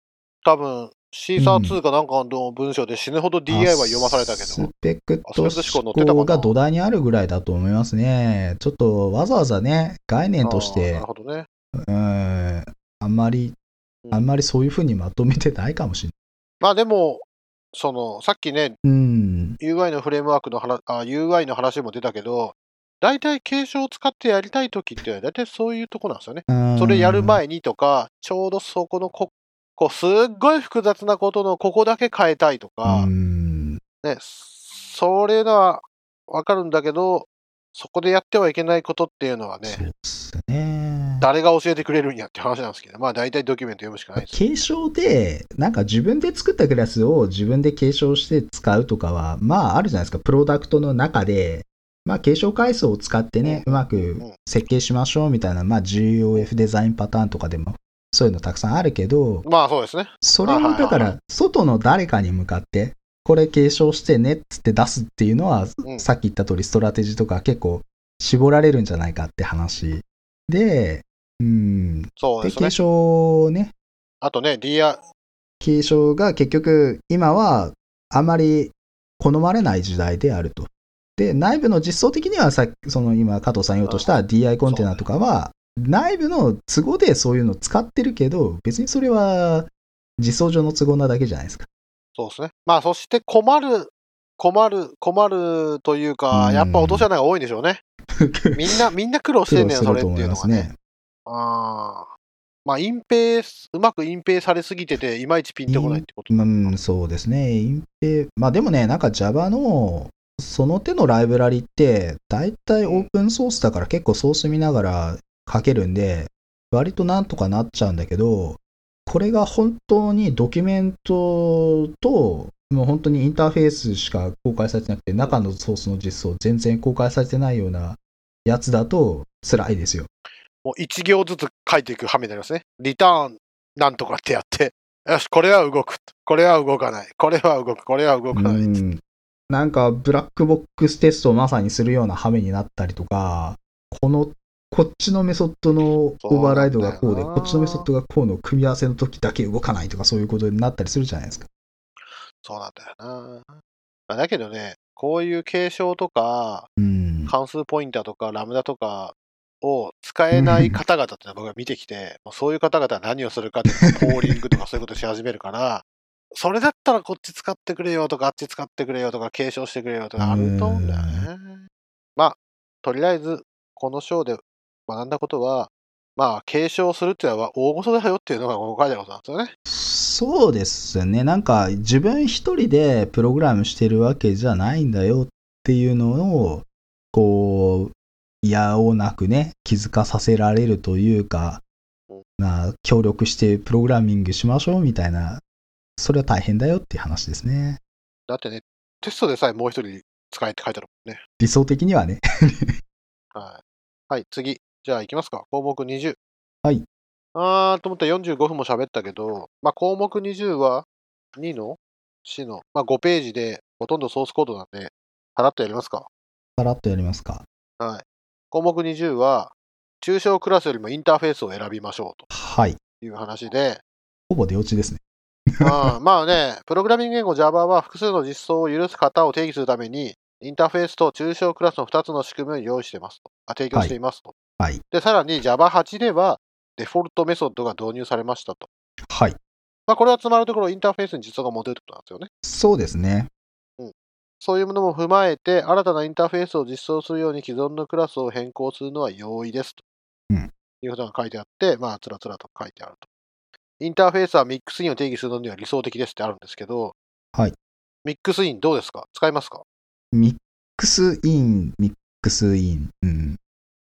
多分、シーサーツーかなんかの文章で死ぬほど ディーアイ は読まされたけど。うん、アスペクト思考が土台にあるぐらいだと思いますね。ちょっとわざわざね、概念として、なるほどね、うーん、あんまり、あんまりそういうふうにまとめてないかもしれない。うん、まあでも、そのさっきね、うん、ユーアイ のフレームワークの話、あ、ユーアイ の話も出たけど、大体継承を使ってやりたいときって、大体そういうとこなんですよね。それやる前にとか、ちょうどそこのこ、こうすっごい複雑なことのここだけ変えたいとか、うん、ね、それはわかるんだけど、そこでやってはいけないことっていうのはね、そうですね、誰が教えてくれるんやって話なんですけど、まあ大体ドキュメント読むしかないです。継承で、なんか自分で作ったクラスを自分で継承して使うとかは、まああるじゃないですか、プロダクトの中で、まあ継承階層を使ってね、うん、うまく設計しましょうみたいな、まあ ジーオーエフ デザインパターンとかでも、そういうのたくさんあるけど、まあそうですね。それもだから、外の誰かに向かって、これ継承してねっつって出すっていうのは、うん、さっき言った通りストラテジーとか結構絞られるんじゃないかって話で、うん、そうですね。で、継承ね。あとね、ディーアイ 継承が結局今はあまり好まれない時代であると。で、内部の実装的にはさっきその今加藤さん言おうとした ディーアイ コンテナとかは内部の都合でそういうの使ってるけど、別にそれは実装上の都合なだけじゃないですか。そうですね。まあそして困る困る困るというか、うん、やっぱ落とし穴が多いんでしょうね。みんなみんな苦労してんねんそれっていうのがね。ね、ああ、まあ隠蔽うまく隠蔽されすぎてていまいちピンとこないってことだ。うん、そうですね。隠蔽、まあでもね、なんか Java のその手のライブラリってだいたいオープンソースだから結構ソース見ながら書けるんで割となんとかなっちゃうんだけど。これが本当にドキュメントともう本当にインターフェースしか公開されてなくて中のソースの実装全然公開されてないようなやつだと辛いですよ。もういち行ずつ書いていく羽目になりますね。リターンなんとかってやってよしこれは動くこれは動かないこれは動くこれは動かない、うん、なんかブラックボックステストをまさにするような羽目になったりとか、このこっちのメソッドのオーバーライドがこうで、こっちのメソッドがこうの組み合わせの時だけ動かないとかそういうことになったりするじゃないですか。そうなんだよな。だけどね、こういう継承とか、うん、関数ポインターとかラムダとかを使えない方々ってのは僕が見てきて、うん、そういう方々は何をするかってポーリングとかそういうことし始めるからそれだったらこっち使ってくれよとかあっち使ってくれよとか継承してくれよとかあると思うんだよね。まあとりあえずこの章で学んだことは、まあ、継承するっていうのは大ごとだよっていうのがここ書いてあることなんですよね。そうですね。なんか自分一人でプログラムしてるわけじゃないんだよっていうのをこう嫌おなくね気づかさせられるというか、まあ、協力してプログラミングしましょうみたいな、それは大変だよっていう話ですね。だってね、テストでさえもう一人使えって書いてあるもんね。理想的にはね、はい、はい、次じゃあ行きますか。項目にじゅう。はい。あーと思ったらよんじゅうごふんも喋ったけど、まあ、項目にじゅうはにのよんの、まあ、ごページでほとんどソースコードなんで、さらっとやりますか。さらっとやりますか。はい。項目にじゅうは、抽象クラスよりもインターフェースを選びましょうと。はい。いう話で、ほぼ出落ちですね。うん、まあね、プログラミング言語 Java は複数の実装を許す型を定義するために、インターフェースと抽象クラスのふたつの仕組みを用意していますと、あ提供していますと、はいはい、でさらに ジャバエイト ではデフォルトメソッドが導入されましたと、はい、まあ、これはつまるところインターフェースに実装が持てるということなんですよね。そうですね、うん、そういうものも踏まえて新たなインターフェースを実装するように既存のクラスを変更するのは容易ですと、うん、いうことが書いてあって、まあ、つらつらと書いてあると。インターフェースはミックスインを定義するのには理想的ですってあるんですけど、はい、ミックスインどうですか、使いますか。ミックスイン、ミックスイン、うん、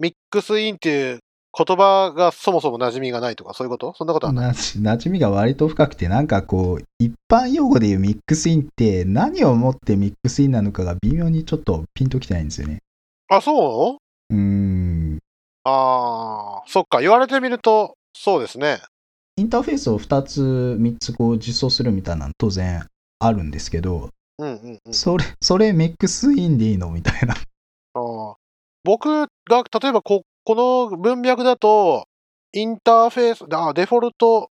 ミックスインっていう言葉がそもそも馴染みがないとかそういうこと、そんなことはない。馴染みが割と深くて、なんかこう一般用語でいうミックスインって何をもってミックスインなのかが微妙にちょっとピンときてないんですよね。あ、そうなの？うーん、あー、そっか、言われてみるとそうですね。インターフェースをふたつみっつこう実装するみたいなの当然あるんですけど、うんうんうん、それそれミックスインでいいのみたいな。あ、僕が例えば こ, この文脈だとインターフェース、あ、デフォルト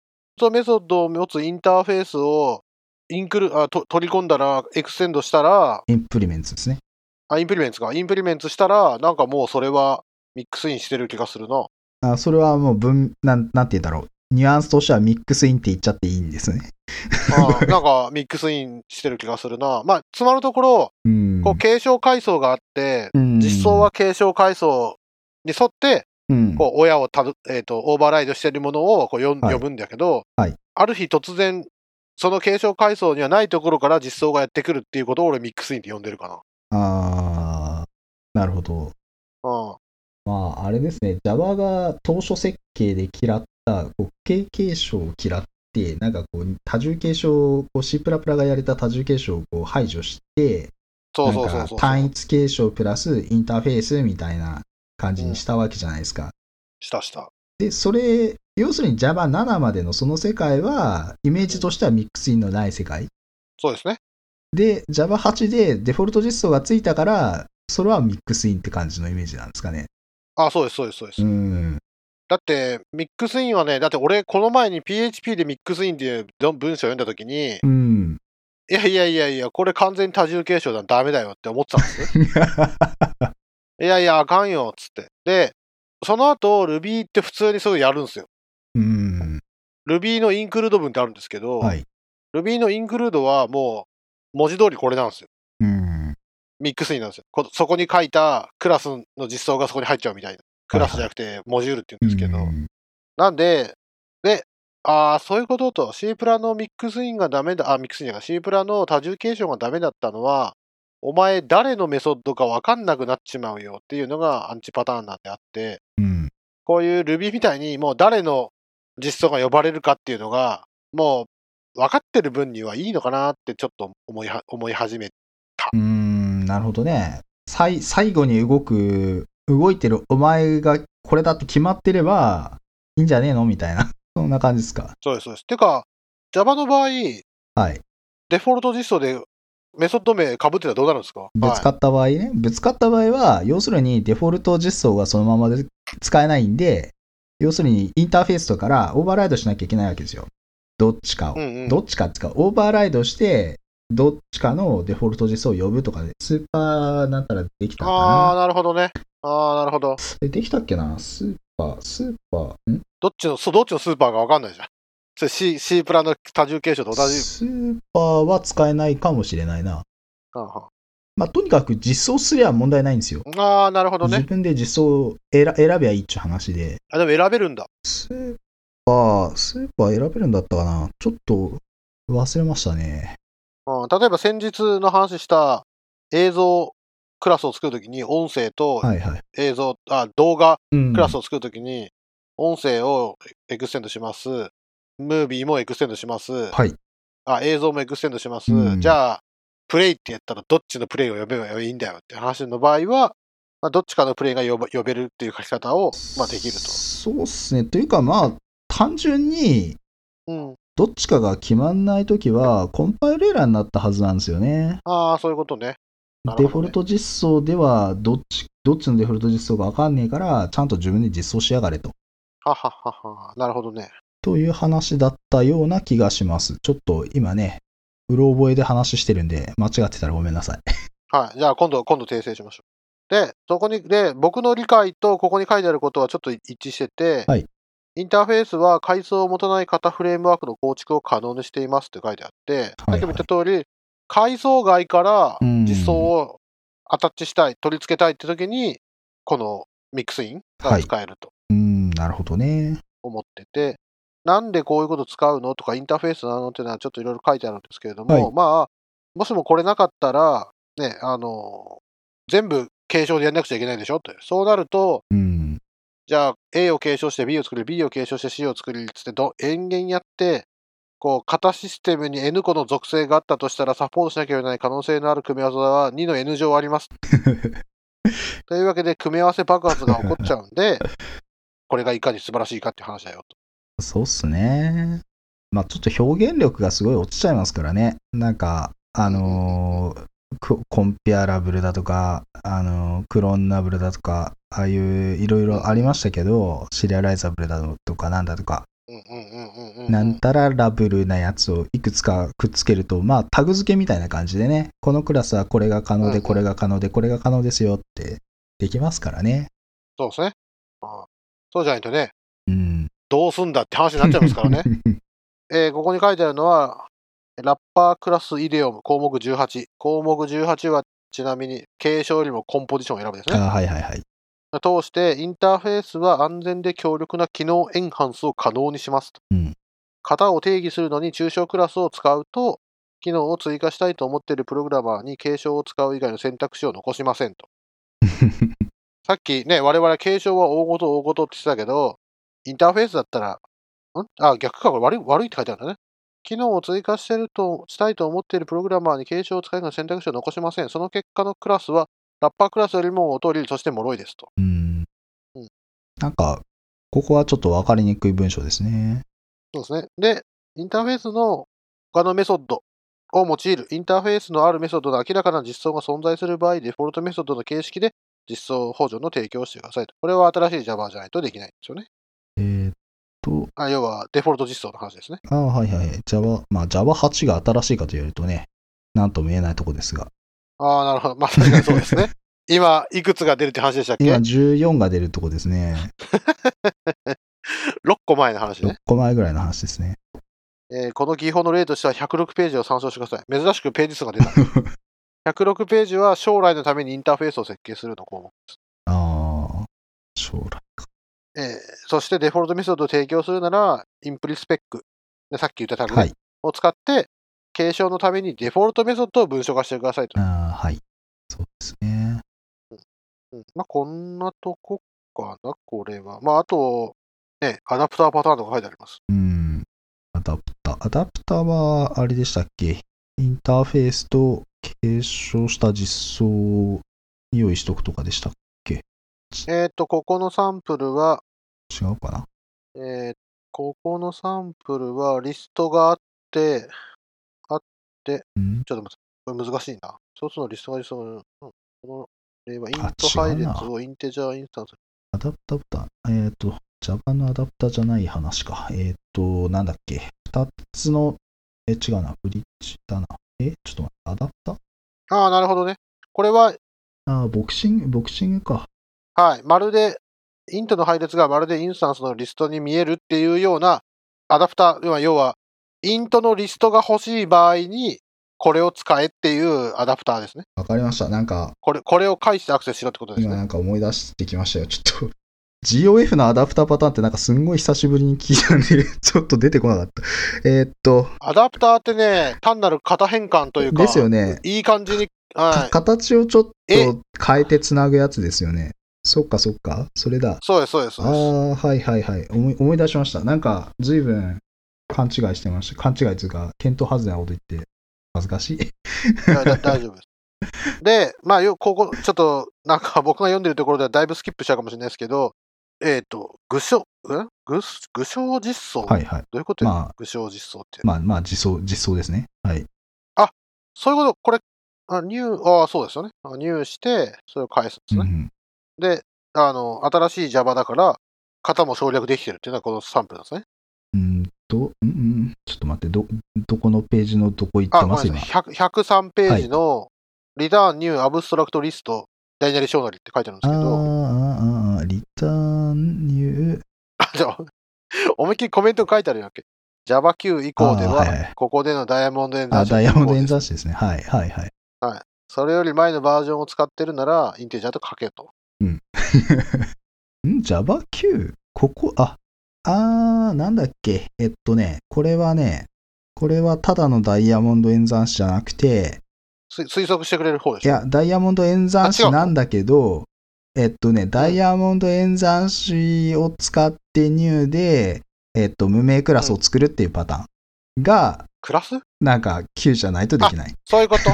メソッドを持つインターフェースをインクルあと取り込んだらエクステンドしたらインプリメンツですね。あ、インプリメンツか、インプリメンツしたらなんかもうそれはミックスインしてる気がするな。あ、それはもう文 な, なんて言うんだろう、ニュアンスとしてはミックスインって言っちゃっていいんですね。ああ、なんかミックスインしてる気がするな。まあ、つまるところ、うん、こう継承階層があって、うん、実装は継承階層に沿って、うん、こう親をたど、えーと、オーバーライドしてるものをこうよ、はい、呼ぶんだけど、はい、ある日突然その継承階層にはないところから実装がやってくるっていうことを俺ミックスインって呼んでるかな。ああ、なるほど。あ、まあ、あれですね、 Java が当初設計で嫌ったこう形継承を嫌ってなんかこう多重継承をこう C++ がやれた多重継承をこう排除して、そうそうそうそう、単一継承プラスインターフェースみたいな感じにしたわけじゃないですか、うん、したした。でそれ要するに ジャバセブン までのその世界はイメージとしてはミックスインのない世界、そうですね。で ジャバエイト でデフォルト実装がついたからそれはミックスインって感じのイメージなんですかね。あ、そうですそうですそうです。うん、だってミックスインはね、だって俺この前に ピーエイチピー でミックスインっていう文章を読んだときに、うん、いやいやいやいや、これ完全に多重継承だ、ダメだよって思ってたんですよ。いやいやあかんよっつって。でその後 Ruby って普通にそれやるんですよ、うん、Ruby のインクルード文ってあるんですけど、はい、Ruby のインクルードはもう文字通りこれなんですよ、うん、ミックスインなんですよ。こそこに書いたクラスの実装がそこに入っちゃうみたいな、クラスじゃなくてモジュールって言うんですけど、はいはい、なんで、で、ああ、そういうことと、C プラのミックスインがダメだ、あ、ミックスインじゃない、C プラの多重継承がダメだったのは、お前誰のメソッドか分かんなくなっちまうよっていうのがアンチパターンなんであって、うん、こういう Ruby みたいにもう誰の実装が呼ばれるかっていうのが、もう分かってる分にはいいのかなってちょっと思い、思い始めた。うーん、なるほどね。さい、最後に動く動いてるお前がこれだって決まってればいいんじゃねえのみたいな、そんな感じですか。そうですそうです。てか Java の場合、はい、デフォルト実装でメソッド名被ってたらどうなるんですか。ぶつかった場合ね、はい、ぶつかった場合は要するにデフォルト実装がそのままで使えないんで、要するにインターフェースとかからオーバーライドしなきゃいけないわけですよ、どっちかを、うんうん、どっちかっていうかオーバーライドしてどっちかのデフォルト実装を呼ぶとかでスーパーなんたらできたかな。あー、なるほどね。あー、なるほど。できたっけな、スーパー、スーパー、んどっちの、そう、どっちのスーパーか分かんないじゃん。それ C、C プラの多重継承と同じ。スーパーは使えないかもしれないな。あは。まあ、とにかく実装すりゃ問題ないんですよ。あー、なるほどね。自分で実装を選べばいいっちゅう話で。あ、でも選べるんだ。スーパー、スーパー選べるんだったかな。ちょっと忘れましたね。うん、例えば先日の話した映像クラスを作るときに音声と映像、はいはい、あ、動画クラスを作るときに音声をエクステンドします、うん、ムービーもエクステンドします、はい、あ、映像もエクステンドします、うん、じゃあプレイってやったらどっちのプレイを呼べばいいんだよって話の場合は、まあ、どっちかのプレイが呼ば、呼べるっていう書き方を、まあ、できると。そうですね。というかまあ単純に、うん、どっちかが決まんないときはコンパイルエラーになったはずなんですよね。ああ、そういうことね。デフォルト実装ではどっち、どっちのデフォルト実装か分かんねえからちゃんと自分で実装しやがれと。はははは。なるほどね。という話だったような気がします。ちょっと今ね、うろ覚えで話してるんで、間違ってたらごめんなさい。はい。じゃあ今度、今度訂正しましょう。で、そこに、で、僕の理解とここに書いてあることはちょっと一致してて、はい。インターフェースは階層を持たない型フレームワークの構築を可能にしていますって書いてあって、さっきも言った通り、階層外から実装をアタッチしたい、取り付けたいって時に、このミックスインが使えると。はい、うーん、なるほどね。思ってて、なんでこういうこと使うのとかインターフェースなのっていうのはちょっといろいろ書いてあるんですけれども、はい、まあ、もしもこれなかったら、ね、あの、全部継承でやんなくちゃいけないでしょって。そうなると、うん、じゃあ A を継承して B を作り B を継承して C を作りつってど延々やってこう型システムに N 個の属性があったとしたらサポートしなきゃいけない可能性のある組み合わせはにの N 乗ありますというわけで組み合わせ爆発が起こっちゃうんでこれがいかに素晴らしいかっていう話だよと。そうっすね。まあちょっと表現力がすごい落ちちゃいますからね。なんかあのーコンペアラブルだとか、あの、クロンナブルだとか、ああいういろいろありましたけど、シリアライザブルだとかなんだとか、なんたらラブルなやつをいくつかくっつけると、まあタグ付けみたいな感じでね、このクラスはこれが可能で、これが可能で、これが可能ですよってできますからね。そうですね。ああ、そうじゃないとね、うん、どうすんだって話になっちゃいますからね。えー、ここに書いてあるのは、ラッパークラスイデオム項目じゅうはち。項目じゅうはちはちなみに継承よりもコンポジションを選ぶですね。あ、はいはいはい。通してインターフェースは安全で強力な機能エンハンスを可能にしますと、うん、型を定義するのに抽象クラスを使うと機能を追加したいと思っているプログラマーに継承を使う以外の選択肢を残しませんと。さっきね、我々継承は大ごと大ごとって言ってたけど、インターフェースだったらんあ逆か、これ悪い、悪いって書いてあるんだね。機能を追加してるとしたいと思っているプログラマーに継承を使いの選択肢を残しません。その結果のクラスはラッパークラスよりも劣り、そして脆いですと。うん、うん、なんかここはちょっと分かりにくい文章ですね。そうですね。で、インターフェースの他のメソッドを用いる。インターフェースのあるメソッドの明らかな実装が存在する場合、デフォルトメソッドの形式で実装補助の提供をしてくださいと。これは新しい Java じゃないとできないんですよね。えーあ、要はデフォルト実装の話ですね。ああ、はいはい。Java、まあ ジャバエイト が新しいかと言われるとね、なんとも言えないとこですが。ああ、なるほど。まあ確かにそうですね。今、いくつが出るって話でしたっけ？今、じゅうよんが出るとこですね。ろっこまえの話ね。ろっこまえぐらいの話ですね。えー、この技法の例としてはひゃくろくページを参照してください。珍しくページ数が出た。ひゃくろくページは将来のためにインターフェースを設計するの項目です。ああ、将来か。えー、そしてデフォルトメソッドを提供するなら、ImplSpec、さっき言ったタグ、ね、はい、を使って、継承のためにデフォルトメソッドを文章化してくださいと。ああ、はい。そうですね。うん、まあ、こんなとこかな、これは。まあ、あと、ね、アダプターパターンとか書いてあります。うん。アダプター。アダプターは、あれでしたっけ？インターフェースと継承した実装を用意しとくとかでしたっけ？えっと、ここのサンプルは、違うかな、えー、ここのサンプルはリストがあって、あって、ん？ちょっと待って、これ難しいな。一つのリストがありそうな。この例はイント配列をインテジャーインスタンス。アダプタータ、えっ、ー、と、Java のアダプターじゃない話か。えっ、ー、と、なんだっけ。二つの、え、違うな。ブリッジだな。え、ちょっと待って、アダプター？ああ、なるほどね。これは、ああ、ボクシング、ボクシングか。はい、まるで、イントの配列がまるでインスタンスのリストに見えるっていうようなアダプター、要はイントのリストが欲しい場合にこれを使えっていうアダプターですね。わかりました。なんかこれ、これを介してアクセスしろってことですね。今なんか思い出してきましたよ。ちょっと ジーオーエフ のアダプターパターンってなんかすんごい久しぶりに聞いたんでちょっと出てこなかった。えーっとアダプターってね、単なる型変換というかですよね。いい感じに、はい、形をちょっと変えてつなぐやつですよね。そっかそっか、それだ。そうですそうです。ああ、はいはいはい。思い、思い出しました。なんか随分勘違いしてました。勘違いというか見当外れなこと言って恥ずかしい。いや、だ、大丈夫です。で、まあよここちょっとなんか僕が読んでるところではだいぶスキップしちゃうかもしれないですけど、えっ、ー、と具象ん具具象実装、はいはい、どういうこと？まあ、具象実装って。まあまあ実装実装ですね。はい。あ、そういうことこれあニューあそうですよね。ニューしてそれを返すんですね。うんうん、で、あの、新しい Java だから、型も省略できてるっていうのはこのサンプルなんですね。うんと、うん、ちょっと待って、ど、どこのページのどこ行ってます今。ひゃくさんページのリターンニューアブストラクトリストダイナリショーナリって書いてあるんですけど。ああ、リターンニュー。あ、じゃあ、思いっきりコメント書いてあるわけ。ジャバきゅう 以降では、はい、ここでのダイヤモンドエンザーシです。あ、ダイヤモンドエンザーシですね。はい、はい、はい。はい。それより前のバージョンを使ってるなら、インテージャーと書けと。うん。ん ジャバきゅう? ここ、あ、あー、なんだっけ。えっとね、これはね、これはただのダイヤモンド演算子じゃなくて、推測してくれる方でしょ。いや、ダイヤモンド演算子なんだけど、えっとね、ダイヤモンド演算子を使ってニューで、えっと、無名クラスを作るっていうパターンが、うん、クラスなんかきゅうじゃないとできない。そういうこと。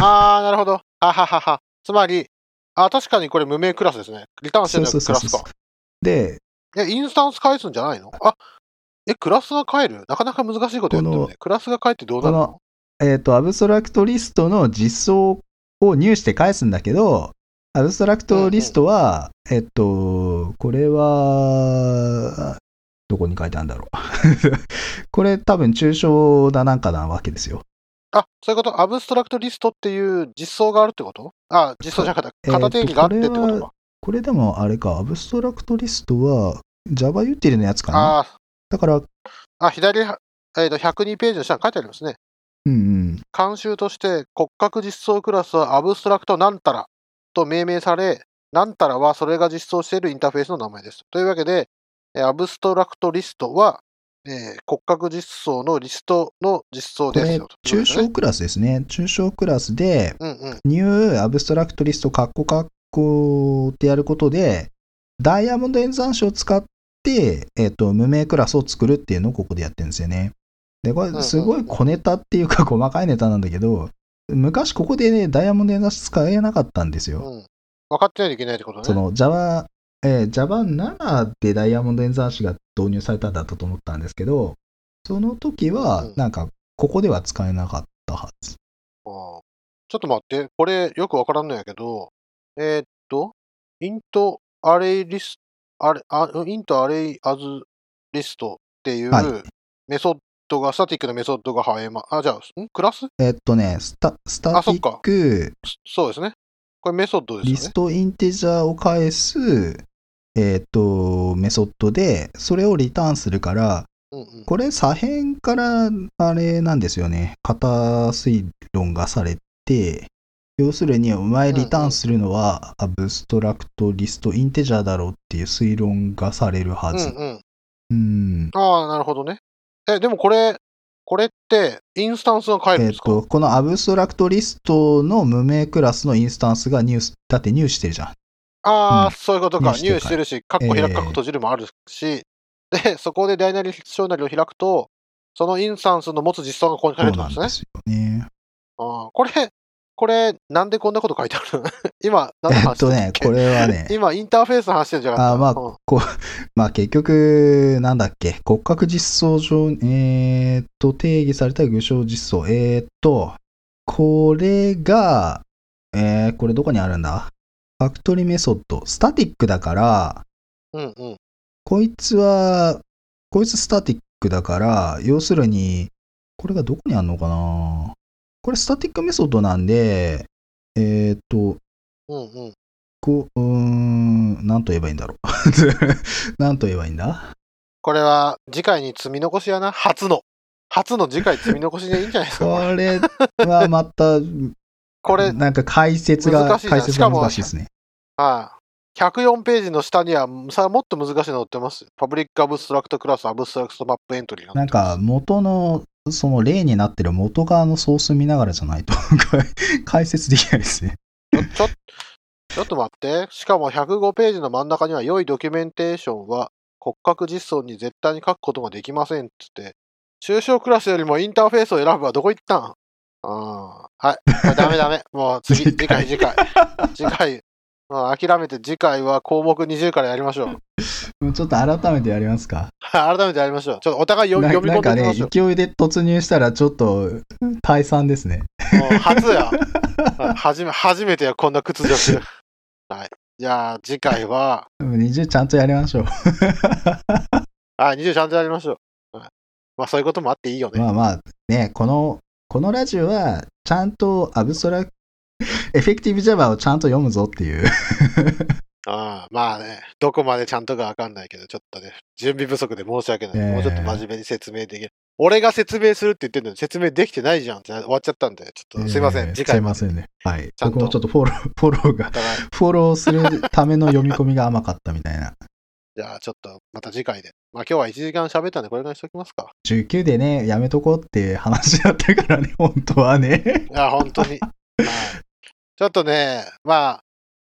あー、なるほど。はははは。つまり、あ、確かにこれ無名クラスですね。リターンしてるのはクラスか。で、え、インスタンス返すんじゃないの？あ、え、クラスが変える？なかなか難しいことやってるね。クラスが変えってどうなるの？えっと、アブストラクトリストの実装を入して返すんだけど、アブストラクトリストは、うんうん、えっと、これは、どこに書いてあるんだろう。これ多分抽象だなんかなわけですよ。あ、そういうこと。アブストラクトリストっていう実装があるってこと？あ、実装じゃなかった。型定義があってってことか。これでもあれか、アブストラクトリストは Java ユーティリのやつかな。あ、だから、あ、左、えー、とひゃくにページの下に書いてありますね。うんうん。慣習として骨格実装クラスはアブストラクトなんたらと命名され、なんたらはそれが実装しているインターフェースの名前です。というわけで、アブストラクトリストは、えー、骨格実装のリストの実装ですよ。抽象クラスですね。抽象クラスで、うんうん、ニューアブストラクトリストカッコカッコこうってやることでダイヤモンド演算子を使って、えー、と無名クラスを作るっていうのをここでやってるんですよね。でこれすごい小ネタっていうか細かいネタなんだけど、昔ここで、ね、ダイヤモンド演算子使えなかったんですよ、うん、分かってないといけないってことね。その Java、えー、ジャバセブン でダイヤモンド演算子が導入されたんだったと思ったんですけど、その時はなんかここでは使えなかったはず、うん、あ、ちょっと待って、これよく分からんのやけど、えー、っと、イントアレイリスト、あれ、あ、イントアレイアズリストっていうメソッドが、はい、スタティックのメソッドが生えま、あ、じゃあ、んクラス？えー、っとね、スタ、スタティック、あ、そっか。そうですね。これメソッドですね。リストインテジャーを返す、えー、っと、メソッドで、それをリターンするから、うんうん、これ左辺から、あれなんですよね。型推論がされて、要するにお前リターンするのはアブストラクトリストインテジャーだろうっていう推論がされるはず。うん、うん、うん。ああ、なるほどね。え、でもこれこれってインスタンスが変えるんですか？えっとこのアブストラクトリストの無名クラスのインスタンスがニュースだってニューしてるじゃん。ああ、うん、そういうことか。ニューしてるし、カッコ開くカッコ閉じるもあるし、えー、でそこでダイナリショナリを開くとそのインスタンスの持つ実装がここに書かれてるんですね。そうなんですよね。ああ、これ。これ、なんでこんなこと書いてあるの？今、何の話してるんだっけ？えっとね、これはね。今、インターフェースの話してるじゃなかった。あ、まあ、うん、こまあ、結局、なんだっけ、骨格実装上、えー、っと、定義された具象実装。えー、っと、これが、えー、これどこにあるんだ？ファクトリーメソッド。スタティックだから、うんうん。こいつは、こいつスタティックだから、要するに、これがどこにあるのかな？これスタティックメソッドなんで、えっ、ー、と、うんうん、こう、うーん、なんと言えばいいんだろう。なんと言えばいいんだ？これは次回に積み残しやな。初の。初の次回積み残しでいいんじゃないですか？これはまた、これ、なんか解説が、難しい解説が難しいですね。ああ。ひゃくよんページの下にはさ、もっと難しいの載ってます。パブリックアブストラクトクラス、アブストラクトマップエントリーが載ってます。なんか元の、その例になってる元側のソース見ながらじゃないと解説できないですね。ちょ、ちょっと待って。しかもひゃくごページの真ん中には良いドキュメンテーションは骨格実装に絶対に書くことができませんっつって、抽象クラスよりもインターフェースを選ぶはどこ行ったん？あー、はい。ダメダメ。もう次、次回次回。次回。まあ、諦めて次回は項目にじゅうからやりましょう。もうちょっと改めてやりますか。改めてやりましょう。ちょっとお互い読み込んでみましょう。なんかね、勢いで突入したらちょっと退散ですね。もう初や。初め、初めてや、こんな屈辱。はい。じゃあ次回は。にじゅうちゃんとやりましょう。はい、にじゅうちゃんとやりましょう。まあそういうこともあっていいよね。まあまあね、このこのラジオはちゃんとアブストラクトエフェクティブ Java をちゃんと読むぞっていうああ、まあね、どこまでちゃんとかわかんないけど、ちょっとね、準備不足で申し訳ない、えー、もうちょっと真面目に説明できる。俺が説明するって言ってるのに説明できてないじゃんって終わっちゃったんで、ちょっとすいません、えー、次回も。すいませんね。はい。僕もちょっとフォロー、フォローが、フォローするための読み込みが甘かったみたいな。じゃあちょっとまた次回で。まあ今日はいちじかん喋ったんでこれぐらいにしときますか。じゅうきゅうでね、やめとこうって話だったからね、本当はね。いや、本当に。はい、ちょっとね、まあ、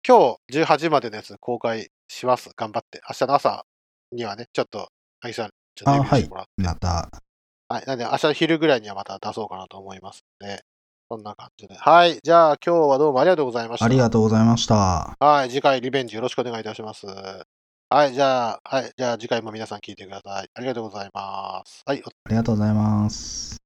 今日じゅうはちじまでのやつ公開します。頑張って。明日の朝にはね、ちょっと、萩さん、ちょっとレビューしてもらって。はい、また。はい。なんで、明日昼ぐらいにはまた出そうかなと思いますので、そんな感じで。はい。じゃあ、今日はどうもありがとうございました。ありがとうございました。はい。次回、リベンジよろしくお願いいたします。はい。じゃあ、はい。じゃあ、次回も皆さん聞いてください。ありがとうございます。はい。ありがとうございます。